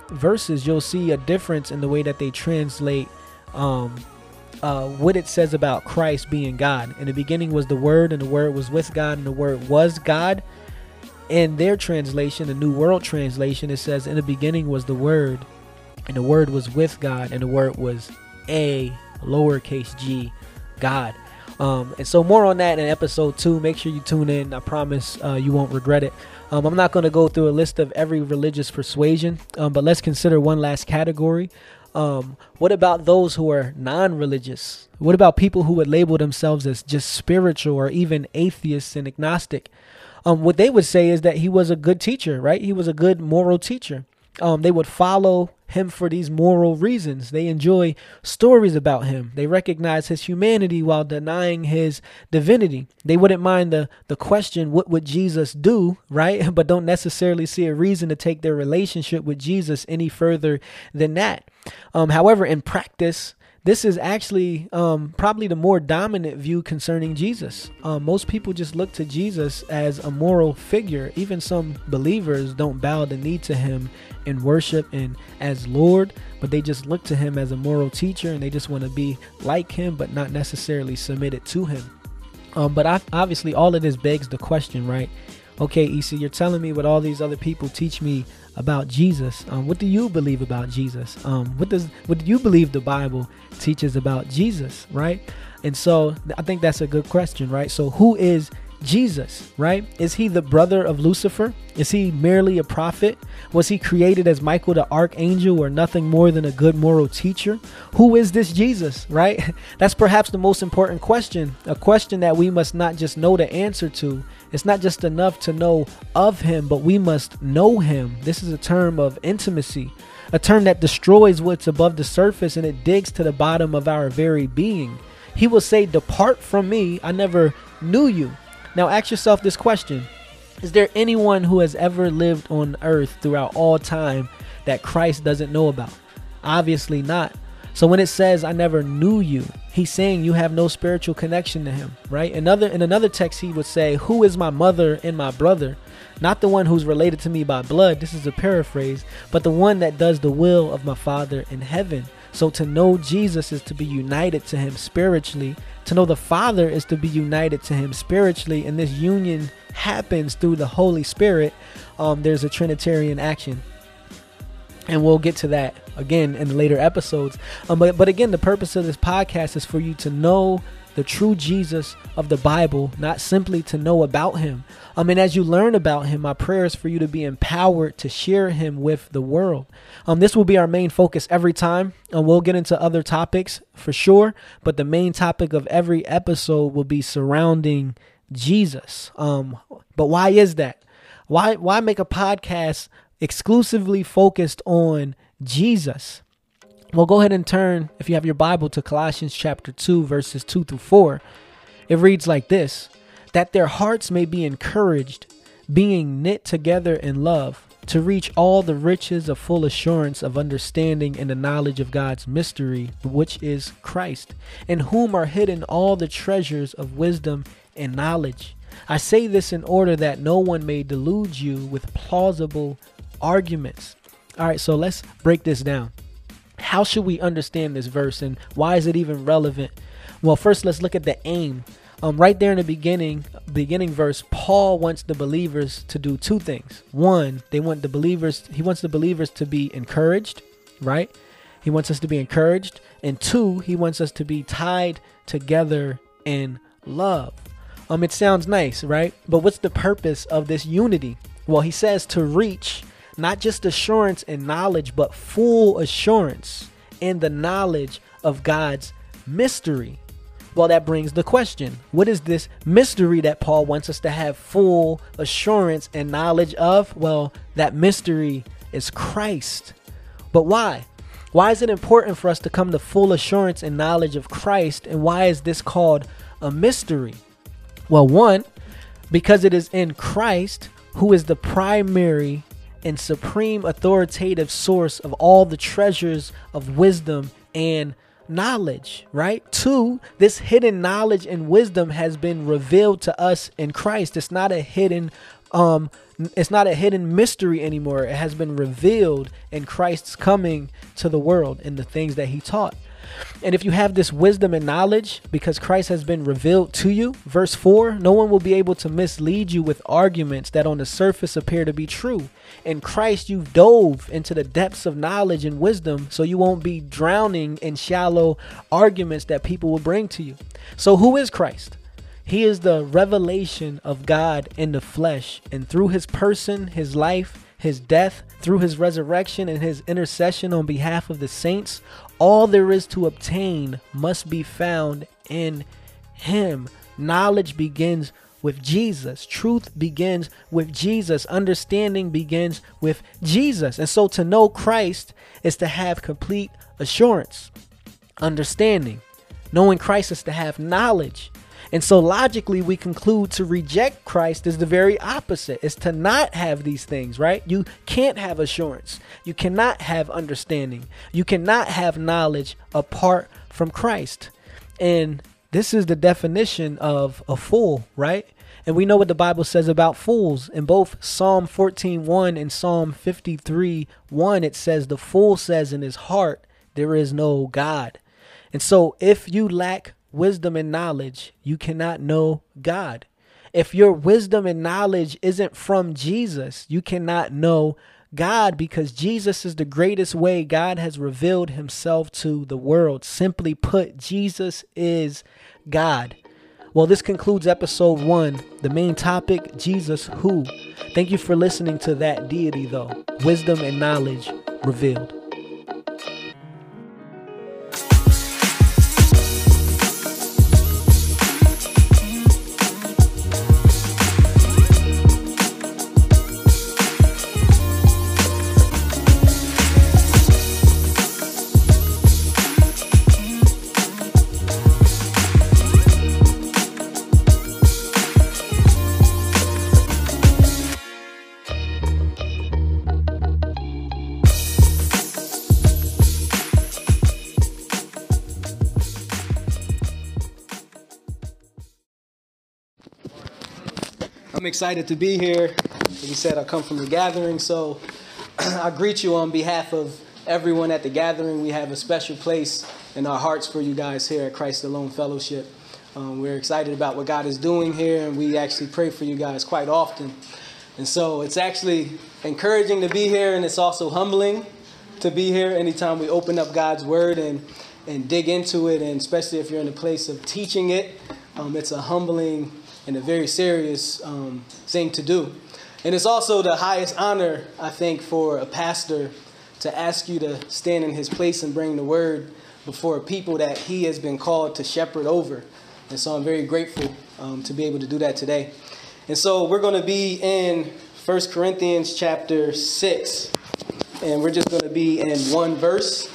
verses, you'll see a difference in the way that they translate what it says about Christ being God. In the beginning was the Word, and the Word was with God, and the Word was God. In their translation, the New World Translation, it says, in the beginning was the Word, and the Word was with God, and the Word was a lowercase g, God. And so more on that in episode 2. Make sure you tune in. I promise you won't regret it. I'm not going to go through a list of every religious persuasion, but let's consider one last category. What about those who are non-religious? What about people who would label themselves as just spiritual or even atheists and agnostic? What they would say is that he was a good teacher, right? He was a good moral teacher. They would follow him for these moral reasons. They enjoy stories about him. They recognize his humanity while denying his divinity. They wouldn't mind the question, what would Jesus do, right? But don't necessarily see a reason to take their relationship with Jesus any further than that. However, in practice, this is actually probably the more dominant view concerning Jesus. Most people just look to Jesus as a moral figure. Even some believers don't bow the knee to him in worship and as Lord, but they just look to him as a moral teacher, and they just want to be like him, but not necessarily submitted to him. But obviously, all of this begs the question, right? Okay, Issa, you're telling me what all these other people teach me about Jesus. What do you believe about Jesus? What do you believe the Bible teaches about Jesus, right? And so I think that's a good question, right? So who is Jesus, right? Is he the brother of Lucifer? Is he merely a prophet? Was he created as Michael the Archangel or nothing more than a good moral teacher? Who is this Jesus, right? That's perhaps the most important question, a question that we must not just know the answer to. It's not just enough to know of him, but we must know him. This is a term of intimacy, a term that destroys what's above the surface, and it digs to the bottom of our very being. He will say, "Depart from me, I never knew you." Now ask yourself this question. Is there anyone who has ever lived on earth throughout all time that Christ doesn't know about? Obviously not. So when it says, "I never knew you," he's saying you have no spiritual connection to him, right? In another text, he would say, "Who is my mother and my brother?" Not the one who's related to me by blood. This is a paraphrase, but the one that does the will of my Father in heaven. So to know Jesus is to be united to him spiritually. To know the Father is to be united to him spiritually. And this union happens through the Holy Spirit. There's a Trinitarian action. And we'll get to that again in later episodes. But again, the purpose of this podcast is for you to know the true Jesus of the Bible, not simply to know about him. And as you learn about him, my prayer is for you to be empowered to share him with the world. This will be our main focus every time, and we'll get into other topics for sure, but the main topic of every episode will be surrounding Jesus. But why is that? Why make a podcast exclusively focused on Jesus? Well, go ahead and turn, if you have your Bible, to Colossians chapter 2, verses 2 through 4. It reads like this: "That their hearts may be encouraged, being knit together in love, to reach all the riches of full assurance of understanding and the knowledge of God's mystery, which is Christ, in whom are hidden all the treasures of wisdom and knowledge. I say this in order that no one may delude you with plausible arguments." All right, so let's break this down. How should we understand this verse, and why is it even relevant? Well, first, let's look at the aim. Right there in the beginning verse, Paul wants the believers to do two things. One, he wants the believers to be encouraged, right? He wants us to be encouraged. And two, he wants us to be tied together in love. It sounds nice, right? But what's the purpose of this unity? Well, he says to reach not just assurance and knowledge, but full assurance in the knowledge of God's mystery. Well, that brings the question, what is this mystery that Paul wants us to have full assurance and knowledge of? Well, that mystery is Christ. But why? Why is it important for us to come to full assurance and knowledge of Christ? And why is this called a mystery? Well, one, because it is in Christ, who is the primary and supreme authoritative source of all the treasures of wisdom and knowledge, right? Two, this hidden knowledge and wisdom has been revealed to us in Christ. It's not a hidden mystery anymore. It has been revealed in Christ's coming to the world and the things that he taught. And if you have this wisdom and knowledge, because Christ has been revealed to you, verse 4, no one will be able to mislead you with arguments that on the surface appear to be true. In Christ, you've dove into the depths of knowledge and wisdom, so you won't be drowning in shallow arguments that people will bring to you. So who is Christ? He is the revelation of God in the flesh, and through his person, his life, his death, through his resurrection, and his intercession on behalf of the saints, all there is to obtain must be found in him. Knowledge begins with Jesus. Truth begins with Jesus. Understanding begins with Jesus. And so to know Christ is to have complete assurance, understanding. Knowing Christ is to have knowledge. And so logically, we conclude to reject Christ is the very opposite. It's to not have these things, right? You can't have assurance. You cannot have understanding. You cannot have knowledge apart from Christ. And this is the definition of a fool, right? And we know what the Bible says about fools. In both Psalm 14:1 and Psalm 53:1, it says, the fool says in his heart, there is no God. And so if you lack wisdom and knowledge, you cannot know God. If your wisdom and knowledge isn't from Jesus, you cannot know God, because Jesus is the greatest way God has revealed himself to the world. Simply put, Jesus is God. Well, this concludes episode 1, the main topic, Jesus who. Thank you for listening to That Deity Though, wisdom and knowledge revealed. I'm excited to be here. As you said, I come from The Gathering, so I greet you on behalf of everyone at The Gathering. We have a special place in our hearts for you guys here at Christ Alone Fellowship. We're excited about what God is doing here, and we actually pray for you guys quite often. And so it's actually encouraging to be here, and it's also humbling to be here anytime we open up God's Word and dig into it, and especially if you're in a place of teaching it, it's a humbling and a very serious thing to do. And it's also the highest honor, I think, for a pastor to ask you to stand in his place and bring the word before people that he has been called to shepherd over. And so I'm very grateful to be able to do that today. And so we're going to be in 1 Corinthians chapter 6. And we're just going to be in one verse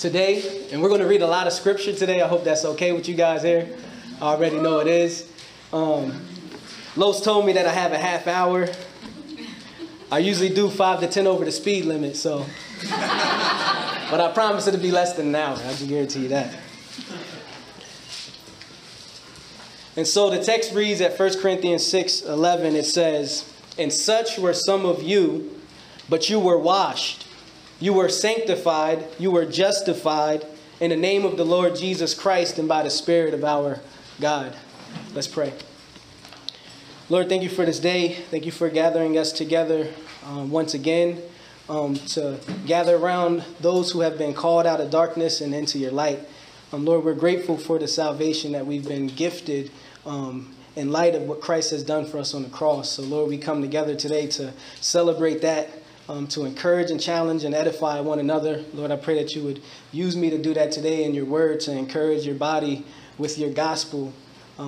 today. And we're going to read a lot of scripture today. I hope that's okay with you guys here. I already know it is. Los told me that I have a half hour. I usually do 5 to 10 over the speed limit, so. But I promise it'll be less than an hour. I can guarantee you that. And so the text reads at 1 Corinthians 6:11, it says, and such were some of you, but you were washed, you were sanctified, you were justified in the name of the Lord Jesus Christ and by the Spirit of our God. Let's pray. Lord, thank you for this day. Thank you for gathering us together once again to gather around those who have been called out of darkness and into your light. Lord, we're grateful for the salvation that we've been gifted in light of what Christ has done for us on the cross. So, Lord, we come together today to celebrate that, to encourage and challenge and edify one another. Lord, I pray that you would use me to do that today in your word, to encourage your body with your gospel.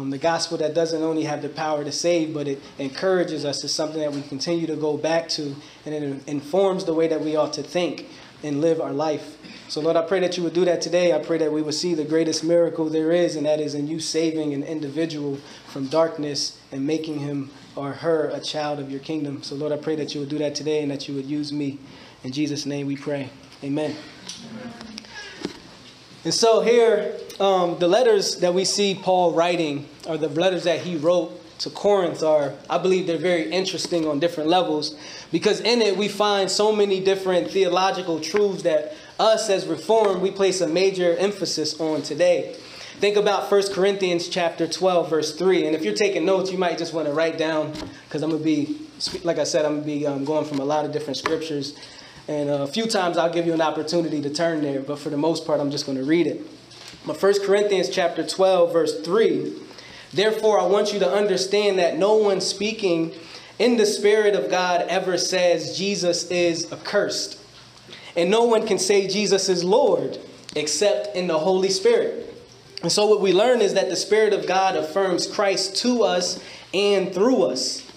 The gospel that doesn't only have the power to save, but it encourages us. It's something that we continue to go back to, and it informs the way that we ought to think and live our life. So, Lord, I pray that you would do that today. I pray that we would see the greatest miracle there is, and that is in you saving an individual from darkness and making him or her a child of your kingdom. So, Lord, I pray that you would do that today and that you would use me. In Jesus' name we pray. Amen. Amen. And so here, the letters that we see Paul writing, or the letters that he wrote to Corinth, are, I believe, they're very interesting on different levels, because in it we find so many different theological truths that us as Reformed, we place a major emphasis on today. Think about 1 Corinthians chapter 12, verse 3. And if you're taking notes, you might just want to write down, because I'm going to be, like I said, I'm going to be going from a lot of different scriptures. And a few times I'll give you an opportunity to turn there, but for the most part, I'm just going to read it. But 1 Corinthians chapter 12, verse 3, therefore, I want you to understand that no one speaking in the Spirit of God ever says Jesus is accursed. And no one can say Jesus is Lord except in the Holy Spirit. And so what we learn is that the Spirit of God affirms Christ to us and through us.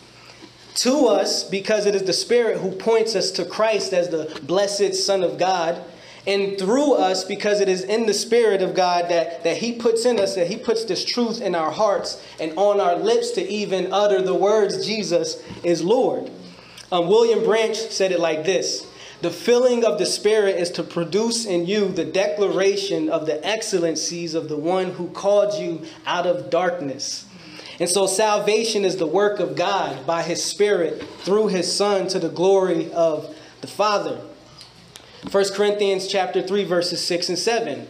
To us, because it is the Spirit who points us to Christ as the blessed Son of God. And through us, because it is in the Spirit of God that He puts in us, that He puts this truth in our hearts and on our lips to even utter the words, Jesus is Lord. William Branch said it like this: the filling of the Spirit is to produce in you the declaration of the excellencies of the one who called you out of darkness. And so salvation is the work of God by His Spirit through His Son to the glory of the Father. 1 Corinthians chapter 3, verses 6 and 7.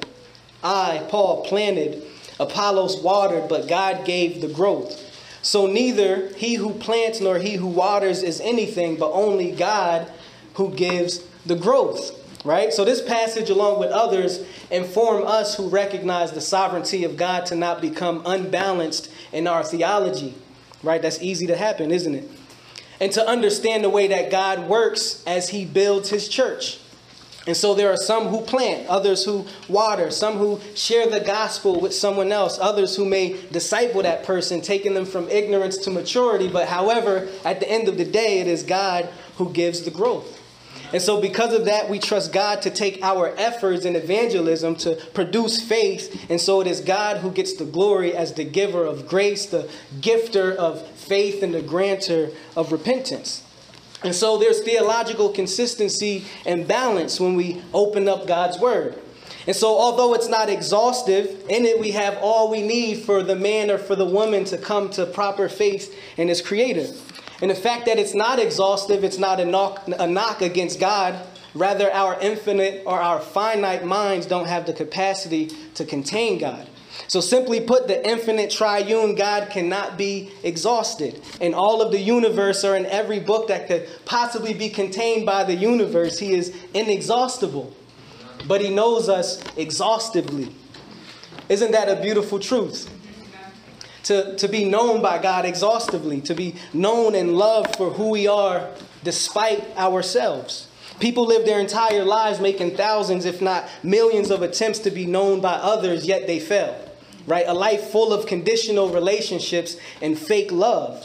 I, Paul, planted, Apollos watered, but God gave the growth. So neither he who plants nor he who waters is anything, but only God who gives the growth. Right? So this passage, along with others, inform us who recognize the sovereignty of God to not become unbalanced in our theology. Right? That's easy to happen, isn't it? And to understand the way that God works as He builds His church. And so there are some who plant, others who water, some who share the gospel with someone else, others who may disciple that person, taking them from ignorance to maturity. But however, at the end of the day, it is God who gives the growth. And so because of that, we trust God to take our efforts in evangelism to produce faith. And so it is God who gets the glory as the giver of grace, the gifter of faith, and the grantor of repentance. And so there's theological consistency and balance when we open up God's word. And so although it's not exhaustive, in it we have all we need for the man or for the woman to come to proper faith in His Creator. And the fact that it's not exhaustive, it's not a knock against God. Rather, our infinite or our finite minds don't have the capacity to contain God. So simply put, the infinite triune God cannot be exhausted. In all of the universe or in every book that could possibly be contained by the universe, He is inexhaustible. But He knows us exhaustively. Isn't that a beautiful truth? To be known by God exhaustively, to be known and loved for who we are despite ourselves. People live their entire lives making thousands, if not millions, of attempts to be known by others, yet they fail. Right? A life full of conditional relationships and fake love.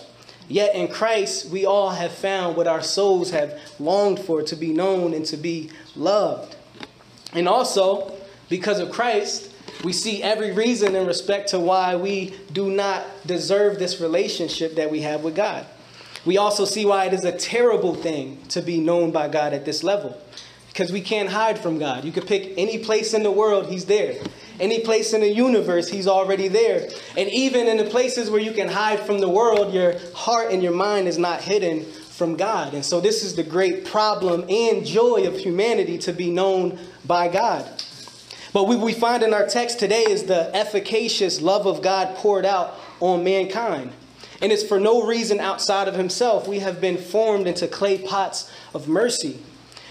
Yet in Christ, we all have found what our souls have longed for, to be known and to be loved. And also, because of Christ, we see every reason in respect to why we do not deserve this relationship that we have with God. We also see why it is a terrible thing to be known by God at this level, because we can't hide from God. You could pick any place in the world, He's there. Any place in the universe, He's already there. And even in the places where you can hide from the world, your heart and your mind is not hidden from God. And so this is the great problem and joy of humanity, to be known by God. But what we find in our text today is the efficacious love of God poured out on mankind. And it's for no reason outside of Himself. We have been formed into clay pots of mercy.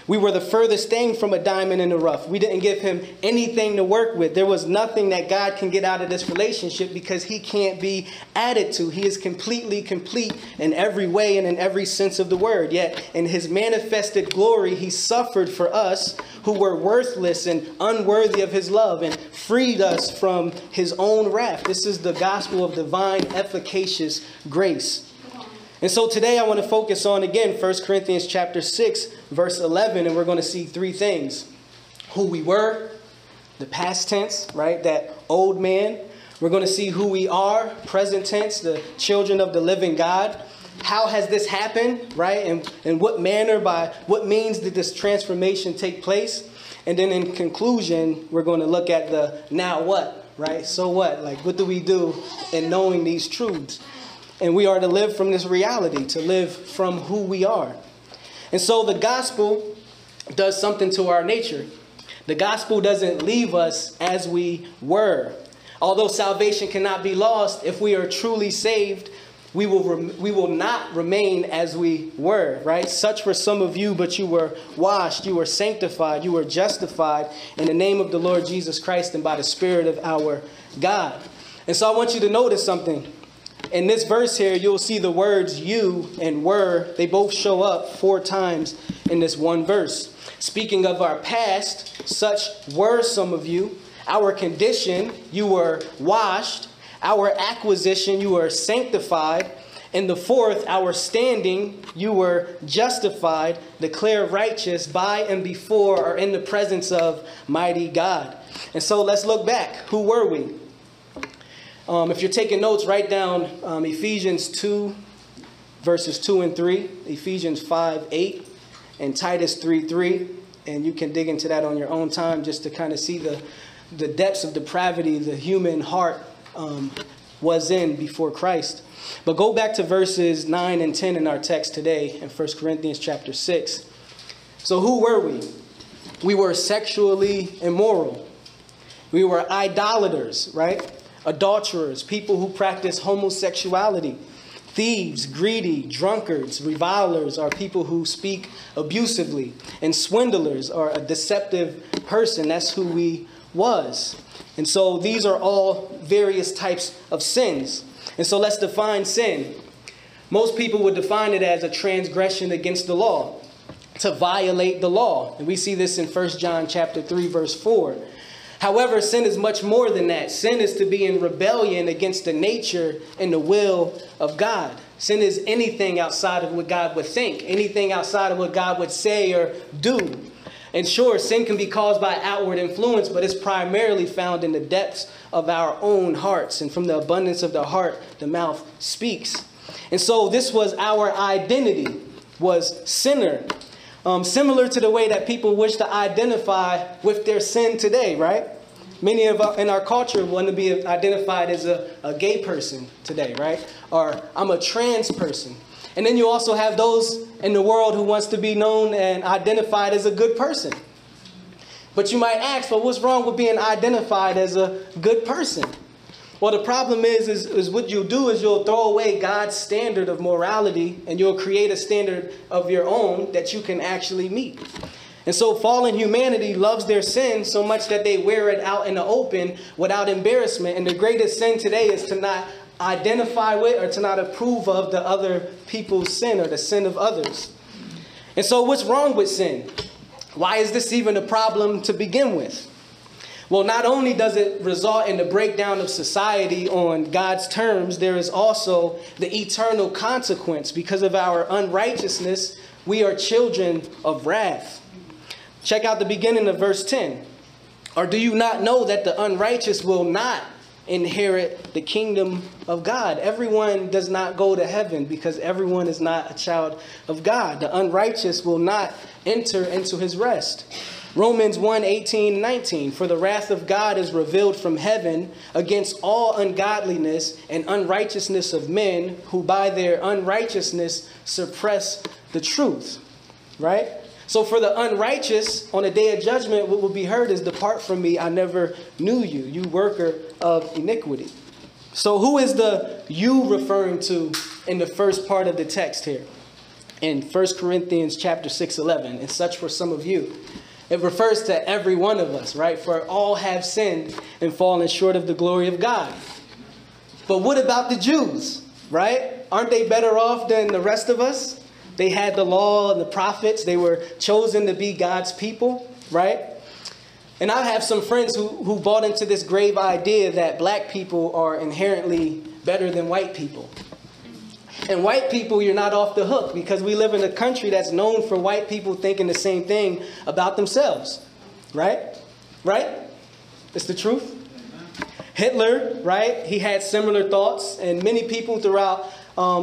We were the furthest thing from a diamond in the rough. We didn't give Him anything to work with. There was nothing that God can get out of this relationship, because He can't be added to. He is completely complete in every way and in every sense of the word. Yet in His manifested glory, He suffered for us who were worthless and unworthy of His love, and freed us from His own wrath. This is the gospel of divine, efficacious grace. And so today I want to focus on, again, 1 Corinthians chapter 6, verse 11, and we're going to see three things: who we were, the past tense, right, that old man. We're going to see who we are, present tense, the children of the living God. How has this happened, right, and in what manner, by what means did this transformation take place? And then in conclusion, we're going to look at the now what, right, so what, like what do we do in knowing these truths? And we are to live from this reality, to live from who we are. And so the gospel does something to our nature. The gospel doesn't leave us as we were. Although salvation cannot be lost, if we are truly saved, we will not remain as we were, right? Such were some of you, but you were washed, you were sanctified, you were justified in the name of the Lord Jesus Christ and by the Spirit of our God. And so I want you to notice something. In this verse here, you'll see the words you and were. They both show up 4 times in this one verse. Speaking of our past, such were some of you. Our condition, you were washed. Our acquisition, you were sanctified. And the fourth, our standing, you were justified, declared righteous by and before or in the presence of mighty God. And so let's look back. Who were we? If you're taking notes, write down Ephesians 2, verses 2 and 3, Ephesians 5, 8, and Titus 3, 3. And you can dig into that on your own time just to kind of see the depths of depravity the human heart was in before Christ. But go back to verses 9 and 10 in our text today in 1 Corinthians chapter 6. So who were we? We were sexually immoral. We were idolaters, right? Adulterers, people who practice homosexuality, thieves, greedy, drunkards, revilers are people who speak abusively, and swindlers are a deceptive person. That's who we was. And so these are all various types of sins. And so let's define sin. Most people would define it as a transgression against the law, to violate the law. And we see this in 1 John chapter 3, verse 4. However, sin is much more than that. Sin is to be in rebellion against the nature and the will of God. Sin is anything outside of what God would think, anything outside of what God would say or do. And sure, sin can be caused by outward influence, but it's primarily found in the depths of our own hearts. And from the abundance of the heart, the mouth speaks. And so this was our identity, was sinner. Similar to the way that people wish to identify with their sin today, right? Many of us in our culture want to be identified as a gay person today, right? Or I'm a trans person. And then you also have those in the world who wants to be known and identified as a good person. But you might ask, well, what's wrong with being identified as a good person? Well, the problem is what you'll do is you'll throw away God's standard of morality and you'll create a standard of your own that you can actually meet. And so fallen humanity loves their sin so much that they wear it out in the open without embarrassment. And the greatest sin today is to not identify with or to not approve of the other people's sin or the sin of others. And so what's wrong with sin? Why is this even a problem to begin with? Well, not only does it result in the breakdown of society on God's terms, there is also the eternal consequence. Because of our unrighteousness, we are children of wrath. Check out the beginning of verse 10. Or do you not know that the unrighteous will not inherit the kingdom of God? Everyone does not go to heaven because everyone is not a child of God. The unrighteous will not enter into his rest. Romans 1, 18, 19, for the wrath of God is revealed from heaven against all ungodliness and unrighteousness of men who by their unrighteousness suppress the truth, right? So for the unrighteous on the day of judgment, what will be heard is, depart from me, I never knew you, you worker of iniquity. So who is the you referring to in the first part of the text here? In 1 Corinthians chapter 6, 11, and such were some of you. It refers to every one of us, right? For all have sinned and fallen short of the glory of God. But what about the Jews, right? Aren't they better off than the rest of us? They had the law and the prophets. They were chosen to be God's people, right? And I have some friends who bought into this grave idea that black people are inherently better than white people. And white people, you're not off the hook because we live in a country that's known for white people thinking the same thing about themselves. Right? Right? It's the truth. Hitler, right? He had similar thoughts, and many people throughout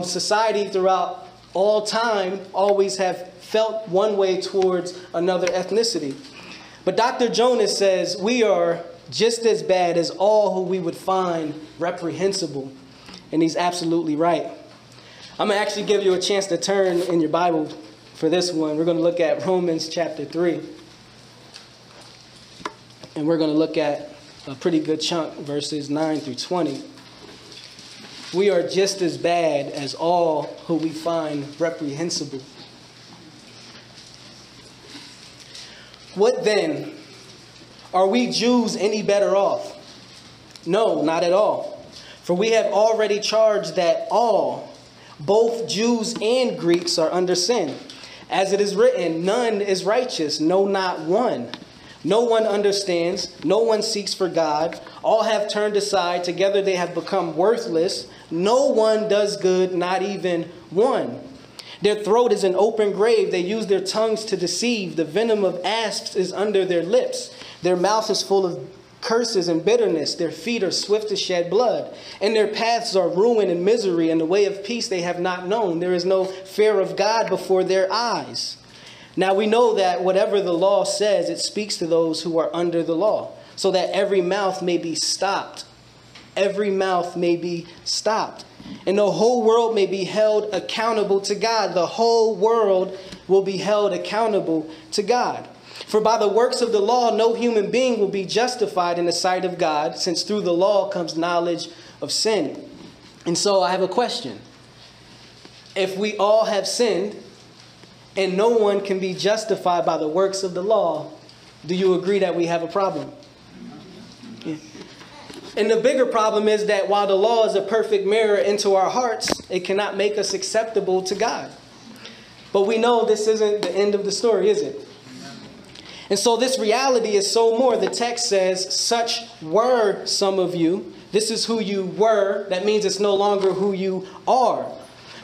society, throughout all time, always have felt one way towards another ethnicity. But Dr. Jonas says we are just as bad as all who we would find reprehensible. And he's absolutely right. I'm going to actually give you a chance to turn in your Bible for this one. We're going to look at Romans chapter 3. And we're going to look at a pretty good chunk, verses 9 through 20. We are just as bad as all who we find reprehensible. What then? Are we Jews any better off? No, not at all. For we have already charged that all, both Jews and Greeks, are under sin. As it is written, none is righteous, no, not one. No one understands, no one seeks for God. All have turned aside, together they have become worthless. No one does good, not even one. Their throat is an open grave, they use their tongues to deceive. The venom of asps is under their lips. Their mouth is full of curses and bitterness. Their feet are swift to shed blood, and their paths are ruin and misery, and the way of peace they have not known. There is no fear of God before their eyes. Now we know that whatever the law says, it speaks to those who are under the law, so that every mouth may be stopped. Every mouth may be stopped. And the whole world may be held accountable to God. The whole world will be held accountable to God. For by the works of the law, no human being will be justified in the sight of God, since through the law comes knowledge of sin. And so I have a question. If we all have sinned and no one can be justified by the works of the law, do you agree that we have a problem? Yeah. And the bigger problem is that while the law is a perfect mirror into our hearts, it cannot make us acceptable to God. But we know this isn't the end of the story, is it? And so this reality is so more. The text says, such were some of you. This is who you were. That means it's no longer who you are.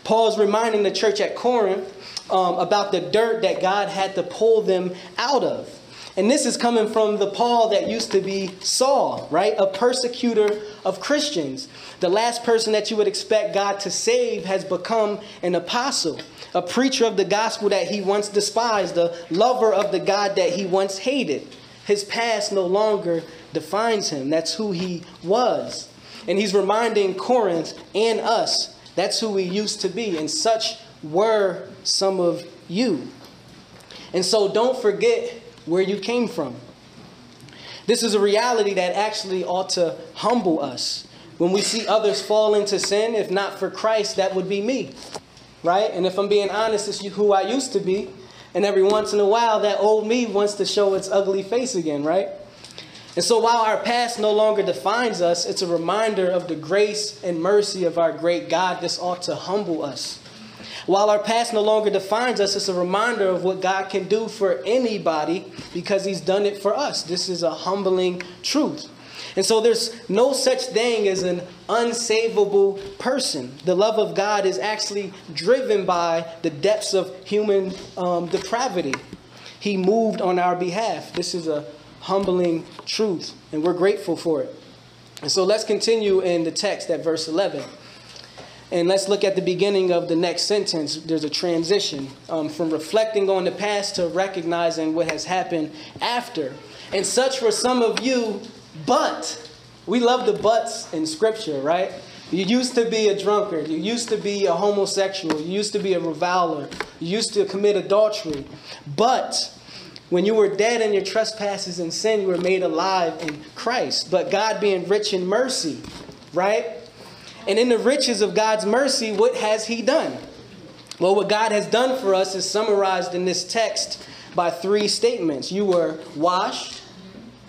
Paul's reminding the church at Corinth about the dirt that God had to pull them out of. And this is coming from the Paul that used to be Saul, right? A persecutor of Christians. The last person that you would expect God to save has become an apostle, a preacher of the gospel that he once despised, a lover of the God that he once hated. His past no longer defines him. That's who he was. And he's reminding Corinth and us, that's who we used to be. And such were some of you. And so don't forget where you came from. This is a reality that actually ought to humble us. When we see others fall into sin, if not for Christ, that would be me, right? And if I'm being honest, it's who I used to be. And every once in a while, that old me wants to show its ugly face again, right? And so while our past no longer defines us, it's a reminder of the grace and mercy of our great God. This ought to humble us. While our past no longer defines us, it's a reminder of what God can do for anybody because he's done it for us. This is a humbling truth. And so there's no such thing as an unsavable person. The love of God is actually driven by the depths of human depravity. He moved on our behalf. This is a humbling truth, and we're grateful for it. And so let's continue in the text at verse 11. And let's look at the beginning of the next sentence. There's a transition from reflecting on the past to recognizing what has happened after. And such were some of you, but. We love the buts in Scripture, right? You used to be a drunkard. You used to be a homosexual. You used to be a reviler. You used to commit adultery. But when you were dead in your trespasses and sin, you were made alive in Christ. But God being rich in mercy, right? And in the riches of God's mercy, what has he done? Well, what God has done for us is summarized in this text by three statements. You were washed,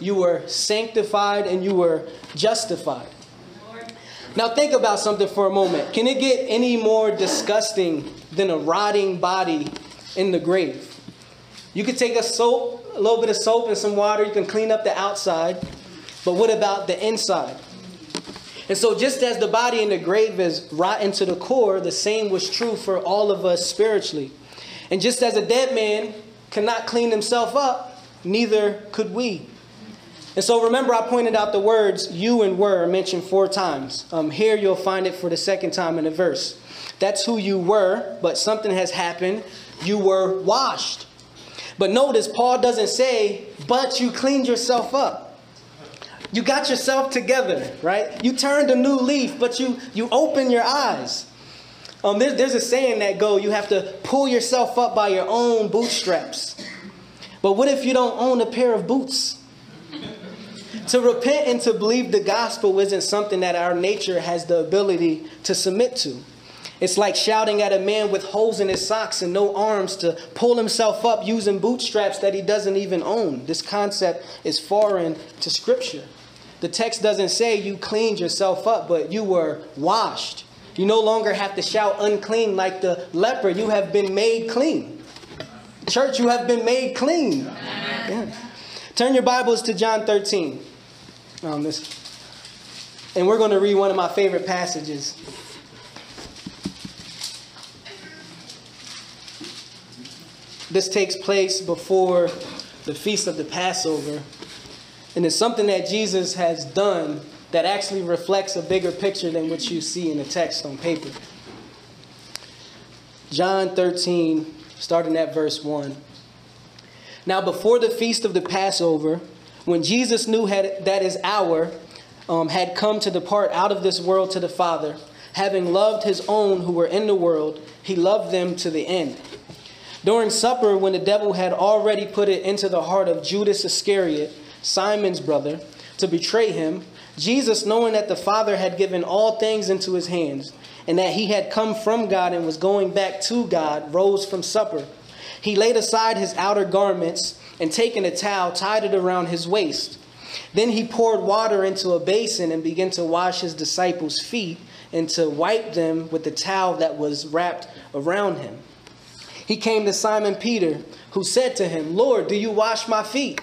you were sanctified, and you were justified. Now think about something for a moment. Can it get any more disgusting than a rotting body in the grave? You could take a little bit of soap and some water. You can clean up the outside. But what about the inside? And so just as the body in the grave is rotten to the core, the same was true for all of us spiritually. And just as a dead man cannot clean himself up, neither could we. And so remember, I pointed out the words you and were mentioned four times. Here you'll find it for the second time in the verse. That's who you were, but something has happened. You were washed. But notice Paul doesn't say, but you cleaned yourself up. You got yourself together, right? You turned a new leaf, but you open your eyes. There's a saying that goes, you have to pull yourself up by your own bootstraps. But what if you don't own a pair of boots? To repent and to believe the gospel isn't something that our nature has the ability to submit to. It's like shouting at a man with holes in his socks and no arms to pull himself up using bootstraps that he doesn't even own. This concept is foreign to Scripture. The text doesn't say you cleaned yourself up, but you were washed. You no longer have to shout unclean like the leper. You have been made clean. Church, you have been made clean. Yeah. Turn your Bibles to John 13. And we're going to read one of my favorite passages. This takes place before the Feast of the Passover. And it's something that Jesus has done that actually reflects a bigger picture than what you see in the text on paper. John 13, starting at verse 1. Now before the Feast of the Passover, when Jesus knew that his hour had come to depart out of this world to the Father, having loved his own who were in the world, he loved them to the end. During supper, when the devil had already put it into the heart of Judas Iscariot, Simon's brother, to betray him, Jesus, knowing that the Father had given all things into his hands, and that he had come from God and was going back to God, rose from supper. He laid aside his outer garments, and taking a towel, tied it around his waist. Then he poured water into a basin and began to wash his disciples' feet and to wipe them with the towel that was wrapped around him. He came to Simon Peter, who said to him, "Lord, do you wash my feet?"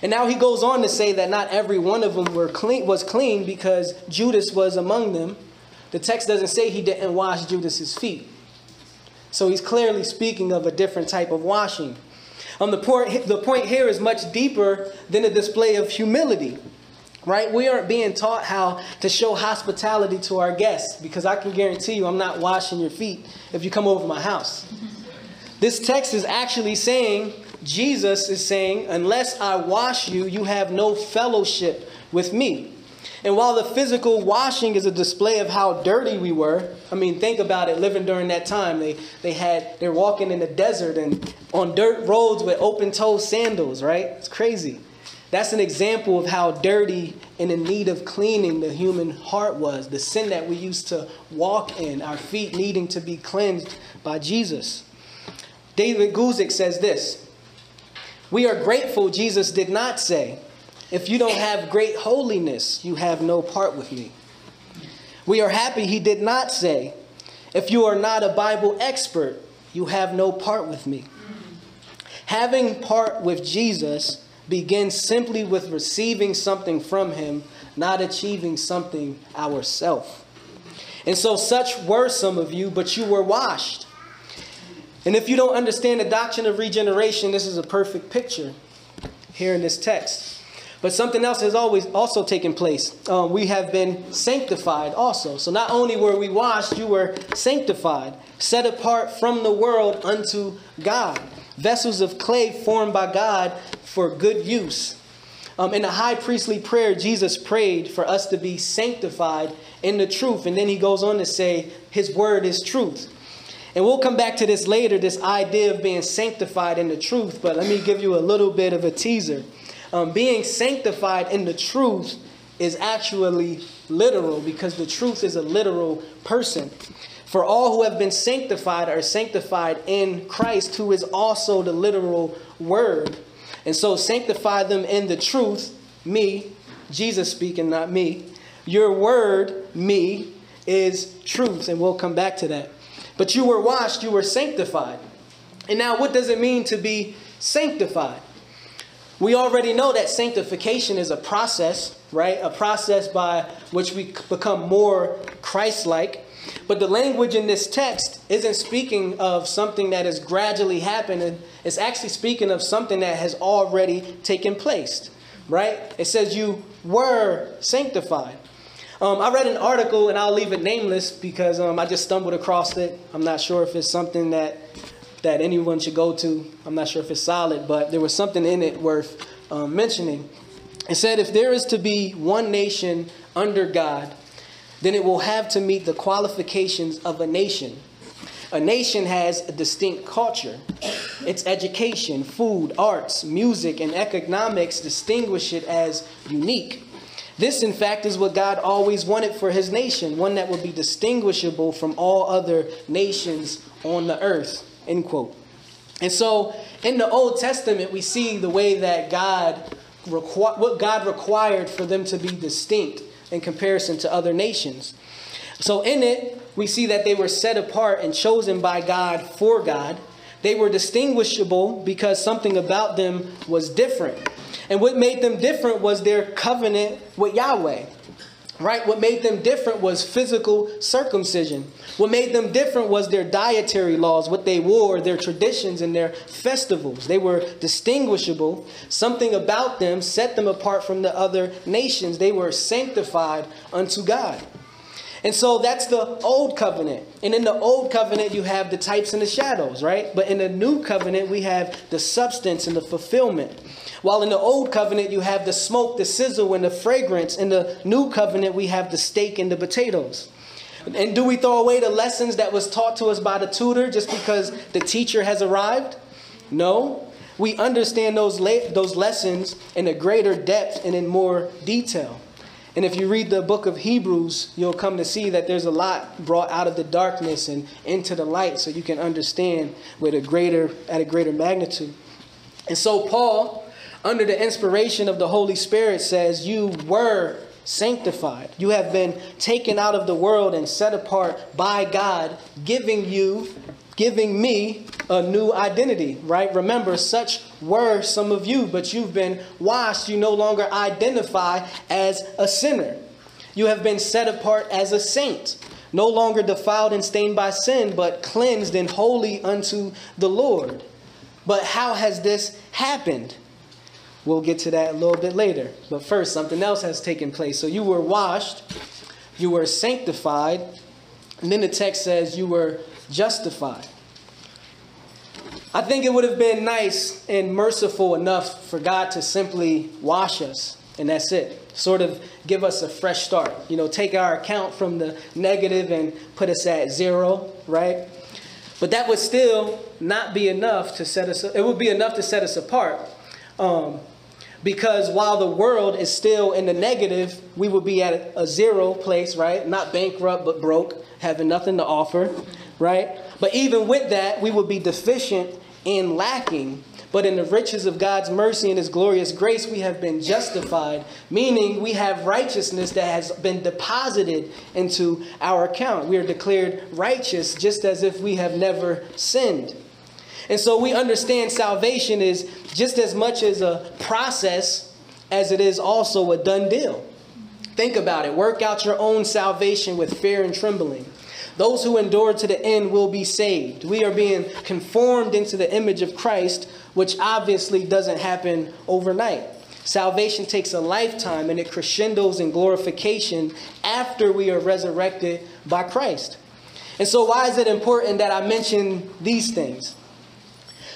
And now he goes on to say that not every one of them was clean because Judas was among them. The text doesn't say he didn't wash Judas's feet. So he's clearly speaking of a different type of washing. The point here is much deeper than a display of humility, right? We aren't being taught how to show hospitality to our guests, because I can guarantee you I'm not washing your feet if you come over my house. This text is actually saying, Jesus is saying, unless I wash you, you have no fellowship with me. And while the physical washing is a display of how dirty we were, I mean, think about it, living during that time. They're walking in the desert and on dirt roads with open-toed sandals, right? It's crazy. That's an example of how dirty and in need of cleaning the human heart was, the sin that we used to walk in, our feet needing to be cleansed by Jesus. David Guzik says this, "We are grateful Jesus did not say, 'If you don't have great holiness, you have no part with me.' We are happy he did not say, 'If you are not a Bible expert, you have no part with me.'" Having part with Jesus begins simply with receiving something from him, not achieving something ourselves. And so such were some of you, but you were washed. And if you don't understand the doctrine of regeneration, this is a perfect picture here in this text. But something else has always also taken place. We have been sanctified also. So not only were we washed, you were sanctified, set apart from the world unto God, vessels of clay formed by God for good use. In the high priestly prayer, Jesus prayed for us to be sanctified in the truth. And then he goes on to say, his word is truth. And we'll come back to this later, this idea of being sanctified in the truth. But let me give you a little bit of a teaser. Being sanctified in the truth is actually literal, because the truth is a literal person. For all who have been sanctified are sanctified in Christ, who is also the literal word. And so sanctify them in the truth, me, Jesus speaking, not me. Your word, me, is truth. And we'll come back to that. But you were washed, you were sanctified. And now what does it mean to be sanctified? We already know that sanctification is a process, right? A process by which we become more Christ-like. But the language in this text isn't speaking of something that is gradually happening. It's actually speaking of something that has already taken place, right? It says you were sanctified. I read an article, and I'll leave it nameless because I just stumbled across it. I'm not sure if it's something that anyone should go to. I'm not sure if it's solid, but there was something in it worth mentioning. It said, if there is to be one nation under God, then it will have to meet the qualifications of a nation. A nation has a distinct culture. Its education, food, arts, music, and economics distinguish it as unique. This, in fact, is what God always wanted for his nation, one that would be distinguishable from all other nations on the earth, end quote. And so in the Old Testament, we see the way that God required for them to be distinct in comparison to other nations. So in it, we see that they were set apart and chosen by God for God. They were distinguishable because something about them was different. And what made them different was their covenant with Yahweh, right? What made them different was physical circumcision. What made them different was their dietary laws, what they wore, their traditions, and their festivals. They were distinguishable. Something about them set them apart from the other nations. They were sanctified unto God. And so that's the old covenant. And in the old covenant, you have the types and the shadows, right? But in the new covenant, we have the substance and the fulfillment. While in the old covenant, you have the smoke, the sizzle, and the fragrance. In the new covenant, we have the steak and the potatoes. And do we throw away the lessons that was taught to us by the tutor just because the teacher has arrived? No. We understand those lessons in a greater depth and in more detail. And if you read the book of Hebrews, you'll come to see that there's a lot brought out of the darkness and into the light, so you can understand with at a greater magnitude. And so Paul, under the inspiration of the Holy Spirit, says, you were sanctified. You have been taken out of the world and set apart by God, giving me a new identity, right? Remember, such were some of you, but you've been washed. You no longer identify as a sinner. You have been set apart as a saint, no longer defiled and stained by sin, but cleansed and holy unto the Lord. But how has this happened? We'll get to that a little bit later. But first, something else has taken place. So you were washed, you were sanctified, and then the text says you were justified. I think it would have been nice and merciful enough for God to simply wash us, and that's it. Sort of give us a fresh start. You know, take our account from the negative and put us at zero, right? But that would still not be enough to set us. It would be enough to set us apart. Because while the world is still in the negative, we would be at a zero place, right? Not bankrupt, but broke, having nothing to offer, right? But even with that, we would be deficient and lacking. But in the riches of God's mercy and his glorious grace, we have been justified, meaning we have righteousness that has been deposited into our account. We are declared righteous just as if we have never sinned. And so we understand salvation is just as much as a process as it is also a done deal. Think about it. Work out your own salvation with fear and trembling. Those who endure to the end will be saved. We are being conformed into the image of Christ, which obviously doesn't happen overnight. Salvation takes a lifetime, and it crescendos in glorification after we are resurrected by Christ. And so why is it important that I mention these things?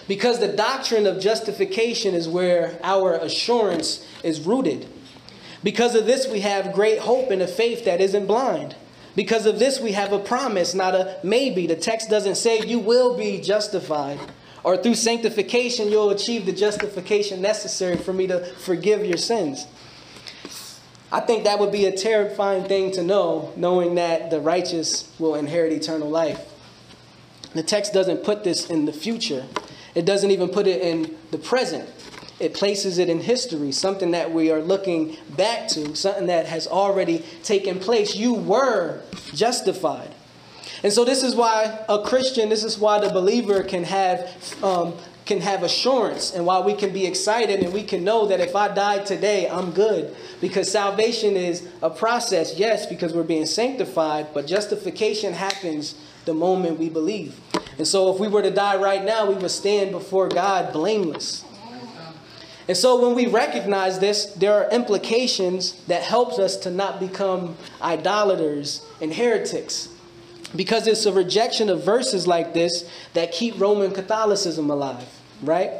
Because the doctrine of justification is where our assurance is rooted. Because of this, we have great hope and a faith that isn't blind. Because of this, we have a promise, not a maybe. The text doesn't say you will be justified, or through sanctification, you'll achieve the justification necessary for me to forgive your sins. I think that would be a terrifying thing to know, knowing that the righteous will inherit eternal life. The text doesn't put this in the future. It doesn't even put it in the present. It places it in history, something that we are looking back to, something that has already taken place. You were justified. And so this is why a Christian, this is why the believer can have assurance, and why we can be excited and we can know that if I die today, I'm good. Because salvation is a process, yes, because we're being sanctified, but justification happens the moment we believe. And so if we were to die right now, we would stand before God blameless. And so when we recognize this, there are implications that helps us to not become idolaters and heretics, because it's a rejection of verses like this that keep Roman Catholicism alive, right?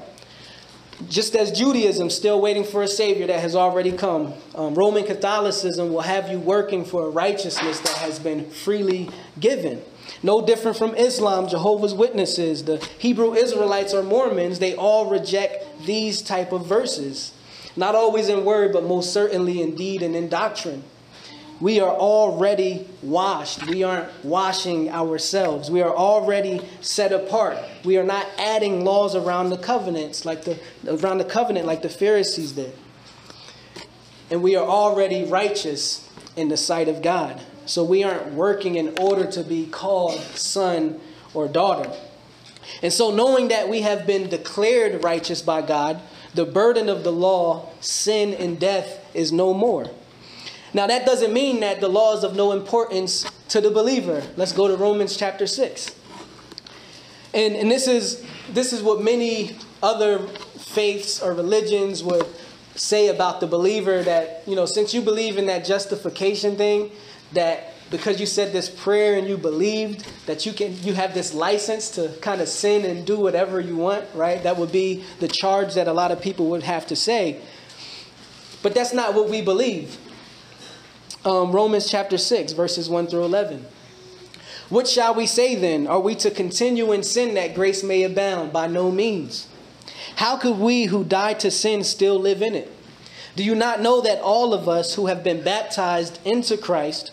just as Judaism still waiting for a savior that has already come, Roman Catholicism will have you working for a righteousness that has been freely given. No different from Islam, Jehovah's Witnesses, the Hebrew Israelites, or Mormons. They all reject these type of verses, not always in word, but most certainly in deed and in doctrine. We are already washed. We aren't washing ourselves. We are already set apart. We are not adding laws around the covenants like the Pharisees did. And we are already righteous in the sight of God. So we aren't working in order to be called son or daughter. And so knowing that we have been declared righteous by God, the burden of the law, sin, and death is no more. Now, that doesn't mean that the law is of no importance to the believer. Let's go to Romans chapter 6. And this is what many other faiths or religions would say about the believer, that, you know, since you believe in that justification thing, that because you said this prayer and you believed that you have this license to kind of sin and do whatever you want, right? That would be the charge that a lot of people would have to say. But that's not what we believe. Romans chapter 6, verses 1 through 11. What shall we say then? Are we to continue in sin that grace may abound? By no means. How could we who died to sin still live in it? Do you not know that all of us who have been baptized into Christ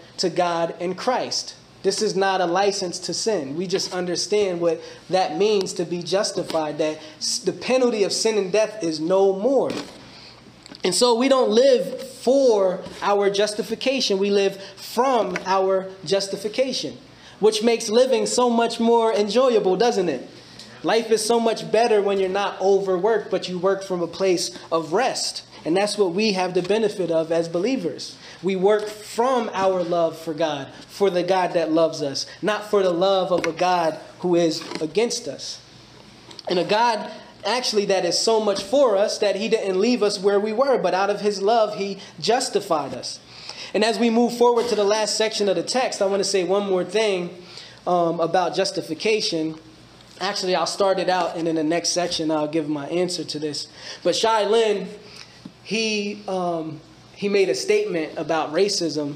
to God in Christ. This is not a license to sin. We just understand what that means to be justified, that the penalty of sin and death is no more. And so we don't live for our justification. We live from our justification, which makes living so much more enjoyable, doesn't it? Life is so much better when you're not overworked, but you work from a place of rest. And that's what we have the benefit of as believers. We work from our love for God, for the God that loves us, not for the love of a God who is against us. And a God actually that is so much for us that he didn't leave us where we were, but out of his love, he justified us. And as we move forward to the last section of the text, I want to say one more thing about justification. Actually, I'll start it out, and in the next section, I'll give my answer to this. But Shai Lin, he made a statement about racism,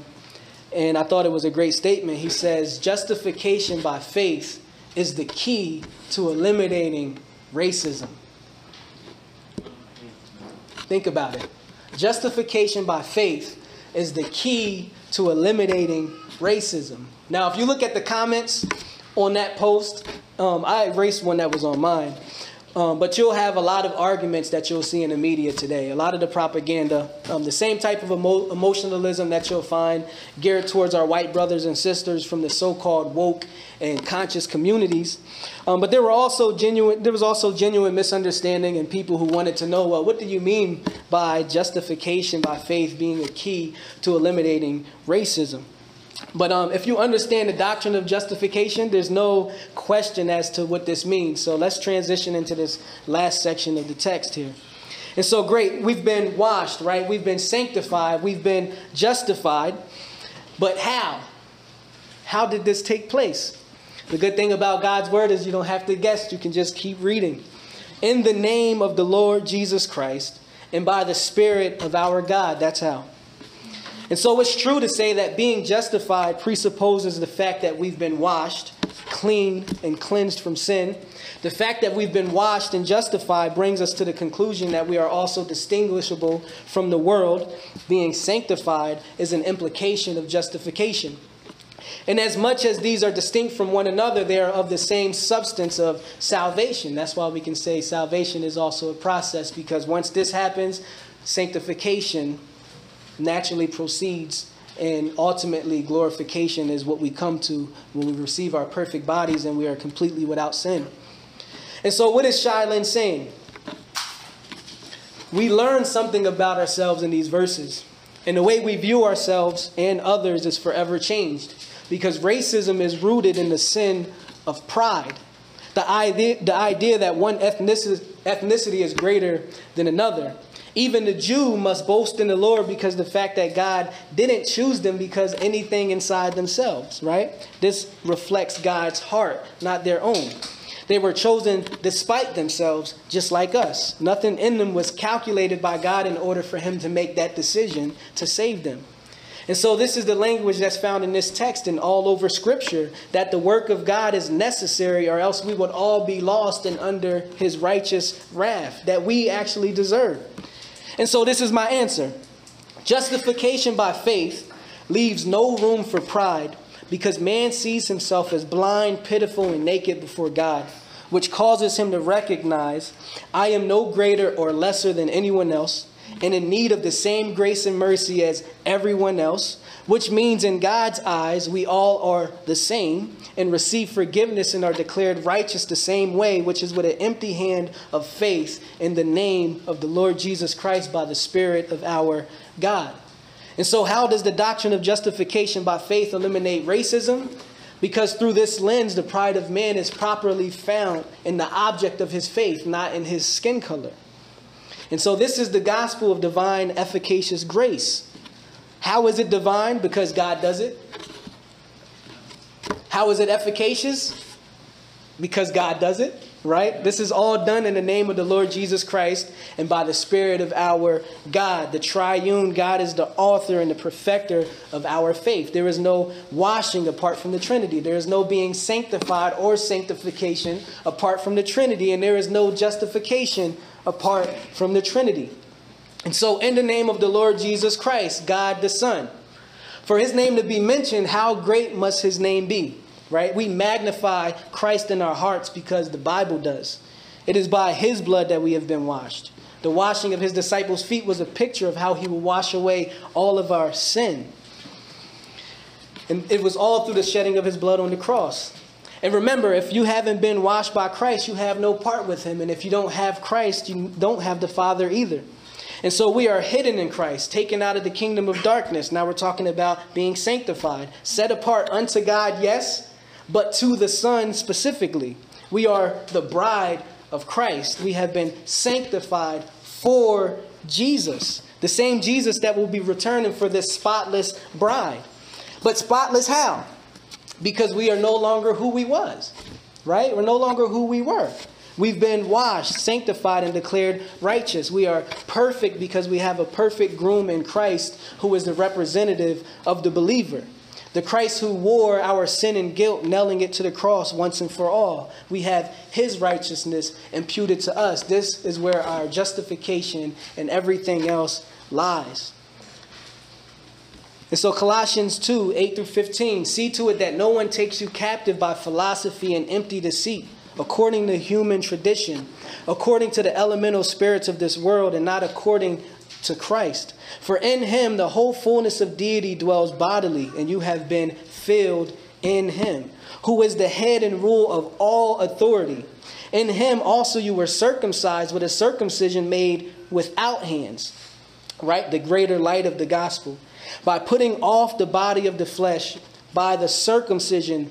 and I thought it was a great statement. He says, justification by faith is the key to eliminating racism. Think about it. Justification by faith is the key to eliminating racism. Now, if you look at the comments on that post, I erased one that was on mine, but you'll have a lot of arguments that you'll see in the media today. A lot of the propaganda, the same type of emotionalism that you'll find geared towards our white brothers and sisters from the so-called woke and conscious communities. But there was also genuine misunderstanding and people who wanted to know, well, what do you mean by justification by faith being a key to eliminating racism? But if you understand the doctrine of justification, there's no question as to what this means. So let's transition into this last section of the text here. And so, great, we've been washed, right? We've been sanctified. We've been justified. But how? How did this take place? The good thing about God's word is you don't have to guess. You can just keep reading. In the name of the Lord Jesus Christ and by the Spirit of our God. That's how. And so it's true to say that being justified presupposes the fact that we've been washed, clean and cleansed from sin. The fact that we've been washed and justified brings us to the conclusion that we are also distinguishable from the world. Being sanctified is an implication of justification. And as much as these are distinct from one another, they are of the same substance of salvation. That's why we can say salvation is also a process, because once this happens, sanctification naturally proceeds, and ultimately glorification is what we come to when we receive our perfect bodies and we are completely without sin. And so what is Shylin saying? We learn something about ourselves in these verses. And the way we view ourselves and others is forever changed, because racism is rooted in the sin of pride. The idea that one ethnicity is greater than another. Even the Jew must boast in the Lord because the fact that God didn't choose them because anything inside themselves, right? This reflects God's heart, not their own. They were chosen despite themselves, just like us. Nothing in them was calculated by God in order for him to make that decision to save them. And so this is the language that's found in this text and all over Scripture, that the work of God is necessary or else we would all be lost and under his righteous wrath that we actually deserve. And so this is my answer. Justification by faith leaves no room for pride, because man sees himself as blind, pitiful, and naked before God, which causes him to recognize, I am no greater or lesser than anyone else, and in need of the same grace and mercy as everyone else, which means in God's eyes, we all are the same and receive forgiveness and are declared righteous the same way, which is with an empty hand of faith in the name of the Lord Jesus Christ by the Spirit of our God. And so how does the doctrine of justification by faith eliminate racism? Because through this lens, the pride of man is properly found in the object of his faith, not in his skin color. And so this is the gospel of divine efficacious grace. How is it divine? Because God does it. How is it efficacious? Because God does it, right? This is all done in the name of the Lord Jesus Christ and by the Spirit of our God. The triune God is the author and the perfecter of our faith. There is no washing apart from the Trinity. There is no being sanctified or sanctification apart from the Trinity. And there is no justification apart from the Trinity. And so in the name of the Lord Jesus Christ, God the Son, for his name to be mentioned, how great must his name be? Right? We magnify Christ in our hearts because the Bible does. It is by his blood that we have been washed. The washing of his disciples' feet was a picture of how he will wash away all of our sin. And it was all through the shedding of his blood on the cross. And remember, if you haven't been washed by Christ, you have no part with him. And if you don't have Christ, you don't have the Father either. And so we are hidden in Christ, taken out of the kingdom of darkness. Now we're talking about being sanctified, set apart unto God, yes, but to the Son specifically. We are the bride of Christ. We have been sanctified for Jesus, the same Jesus that will be returning for this spotless bride. But spotless how? Because we are no longer who we was, right? We're no longer who we were. We've been washed, sanctified, and declared righteous. We are perfect because we have a perfect groom in Christ who is the representative of the believer. The Christ who wore our sin and guilt, nailing it to the cross once and for all. We have his righteousness imputed to us. This is where our justification and everything else lies. And so Colossians 2, 8 through 15, see to it that no one takes you captive by philosophy and empty deceit, according to human tradition, according to the elemental spirits of this world, and not according to Christ. For in him the whole fullness of deity dwells bodily, and you have been filled in him, who is the head and rule of all authority. In him also you were circumcised with a circumcision made without hands, right? The greater light of the gospel, by putting off the body of the flesh by the circumcision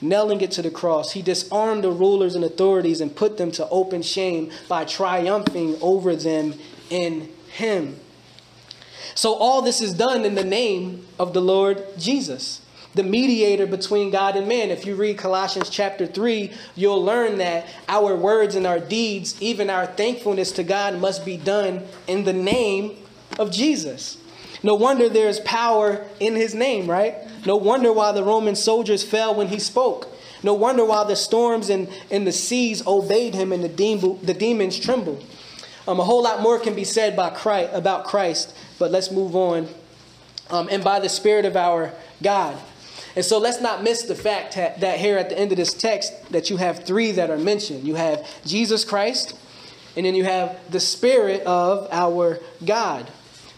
nailing it to the cross. He disarmed the rulers and authorities and put them to open shame by triumphing over them in him. So all this is done in the name of the Lord Jesus, the mediator between God and man. If you read Colossians chapter 3, you'll learn that our words and our deeds, even our thankfulness to God, must be done in the name of Jesus. No wonder there is power in his name, right? No wonder why the Roman soldiers fell when he spoke. No wonder why the storms and the seas obeyed him and the demons trembled. A whole lot more can be said by about Christ, but let's move on. And by the Spirit of our God. And so let's not miss the fact that here at the end of this text that you have three that are mentioned. You have Jesus Christ, and then you have the Spirit of our God.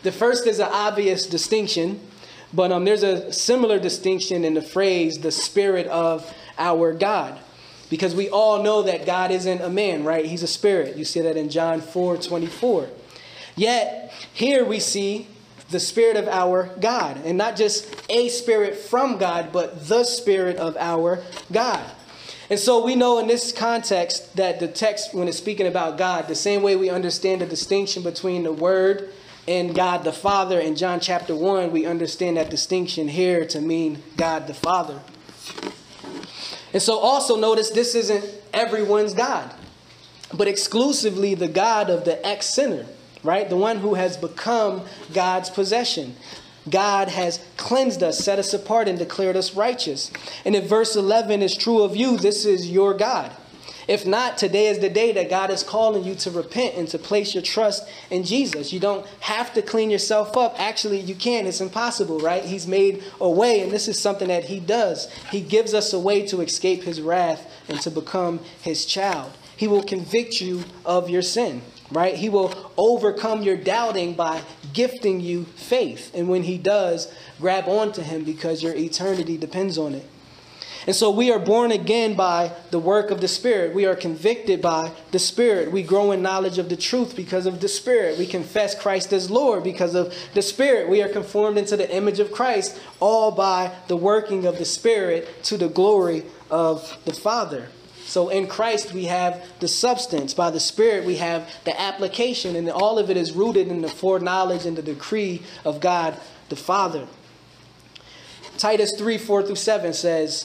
The first is an obvious distinction, but there's a similar distinction in the phrase, the Spirit of our God, because we all know that God isn't a man, right? He's a spirit. You see that in John 4:24. Yet here we see the Spirit of our God, and not just a spirit from God, but the Spirit of our God. And so we know in this context that the text, when it's speaking about God, the same way we understand the distinction between the Word and God the Father in John chapter 1, we understand that distinction here to mean God the Father. And so also notice this isn't everyone's God, but exclusively the God of the ex-sinner. Right? The one who has become God's possession. God has cleansed us, set us apart, and declared us righteous. And if verse 11 is true of you, this is your God. If not, today is the day that God is calling you to repent and to place your trust in Jesus. You don't have to clean yourself up. Actually, you can. It's impossible, right? He's made a way, and this is something that he does. He gives us a way to escape his wrath and to become his child. He will convict you of your sin. Right? He will overcome your doubting by gifting you faith. And when he does, grab onto him because your eternity depends on it. And so we are born again by the work of the Spirit. We are convicted by the Spirit. We grow in knowledge of the truth because of the Spirit. We confess Christ as Lord because of the Spirit. We are conformed into the image of Christ, all by the working of the Spirit to the glory of the Father. So in Christ, we have the substance. By the Spirit, we have the application. And all of it is rooted in the foreknowledge and the decree of God the Father. Titus 3:4-7 says,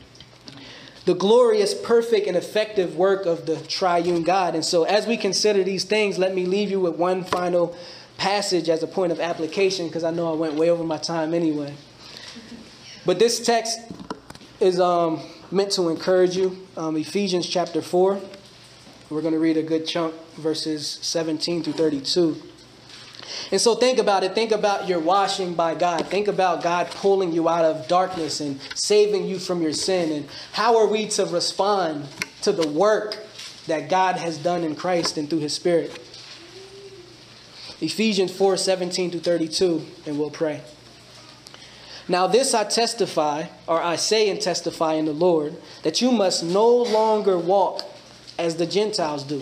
The glorious, perfect, and effective work of the triune God. And so as we consider these things, let me leave you with one final passage as a point of application, because I know I went way over my time anyway. But this text is meant to encourage you. Ephesians chapter 4. We're going to read a good chunk, verses 17-32. And so think about it. Think about your washing by God. Think about God pulling you out of darkness and saving you from your sin. And how are we to respond to the work that God has done in Christ and through his Spirit? Ephesians 4:17-32, and we'll pray. "Now this I testify, or I say and testify in the Lord, that you must no longer walk as the Gentiles do,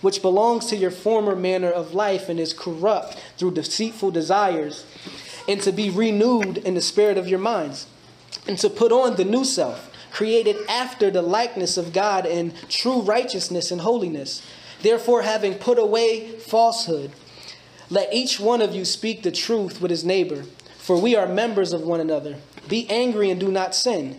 which belongs to your former manner of life and is corrupt through deceitful desires, and to be renewed in the spirit of your minds, and to put on the new self, created after the likeness of God in true righteousness and holiness. Therefore, having put away falsehood, let each one of you speak the truth with his neighbor, for we are members of one another. Be angry and do not sin.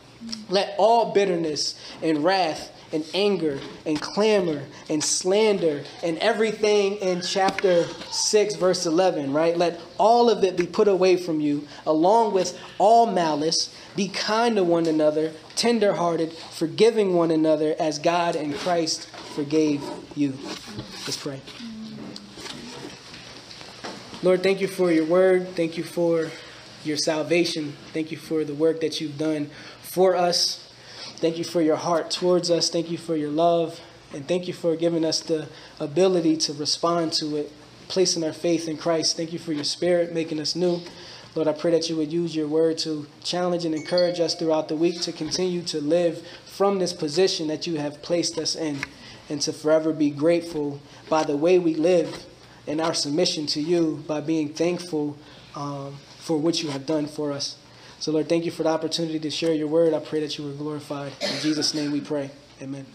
Let all bitterness and wrath and anger and clamor and slander and everything in chapter 6, verse 11, right? Let all of it be put away from you, along with all malice. Be kind to one another, tenderhearted, forgiving one another as God and Christ forgave you. Let's pray. Lord, thank you for your word. Thank you for your salvation. Thank you for the work that you've done for us. Thank you for your heart towards us. Thank you for your love. And thank you for giving us the ability to respond to it, placing our faith in Christ. Thank you for your spirit making us new. Lord, I pray that you would use your word to challenge and encourage us throughout the week to continue to live from this position that you have placed us in, and to forever be grateful by the way we live and our submission to you, by being thankful for what you have done for us. So, Lord, thank you for the opportunity to share your word. I pray that you were glorified. In Jesus' name we pray. Amen.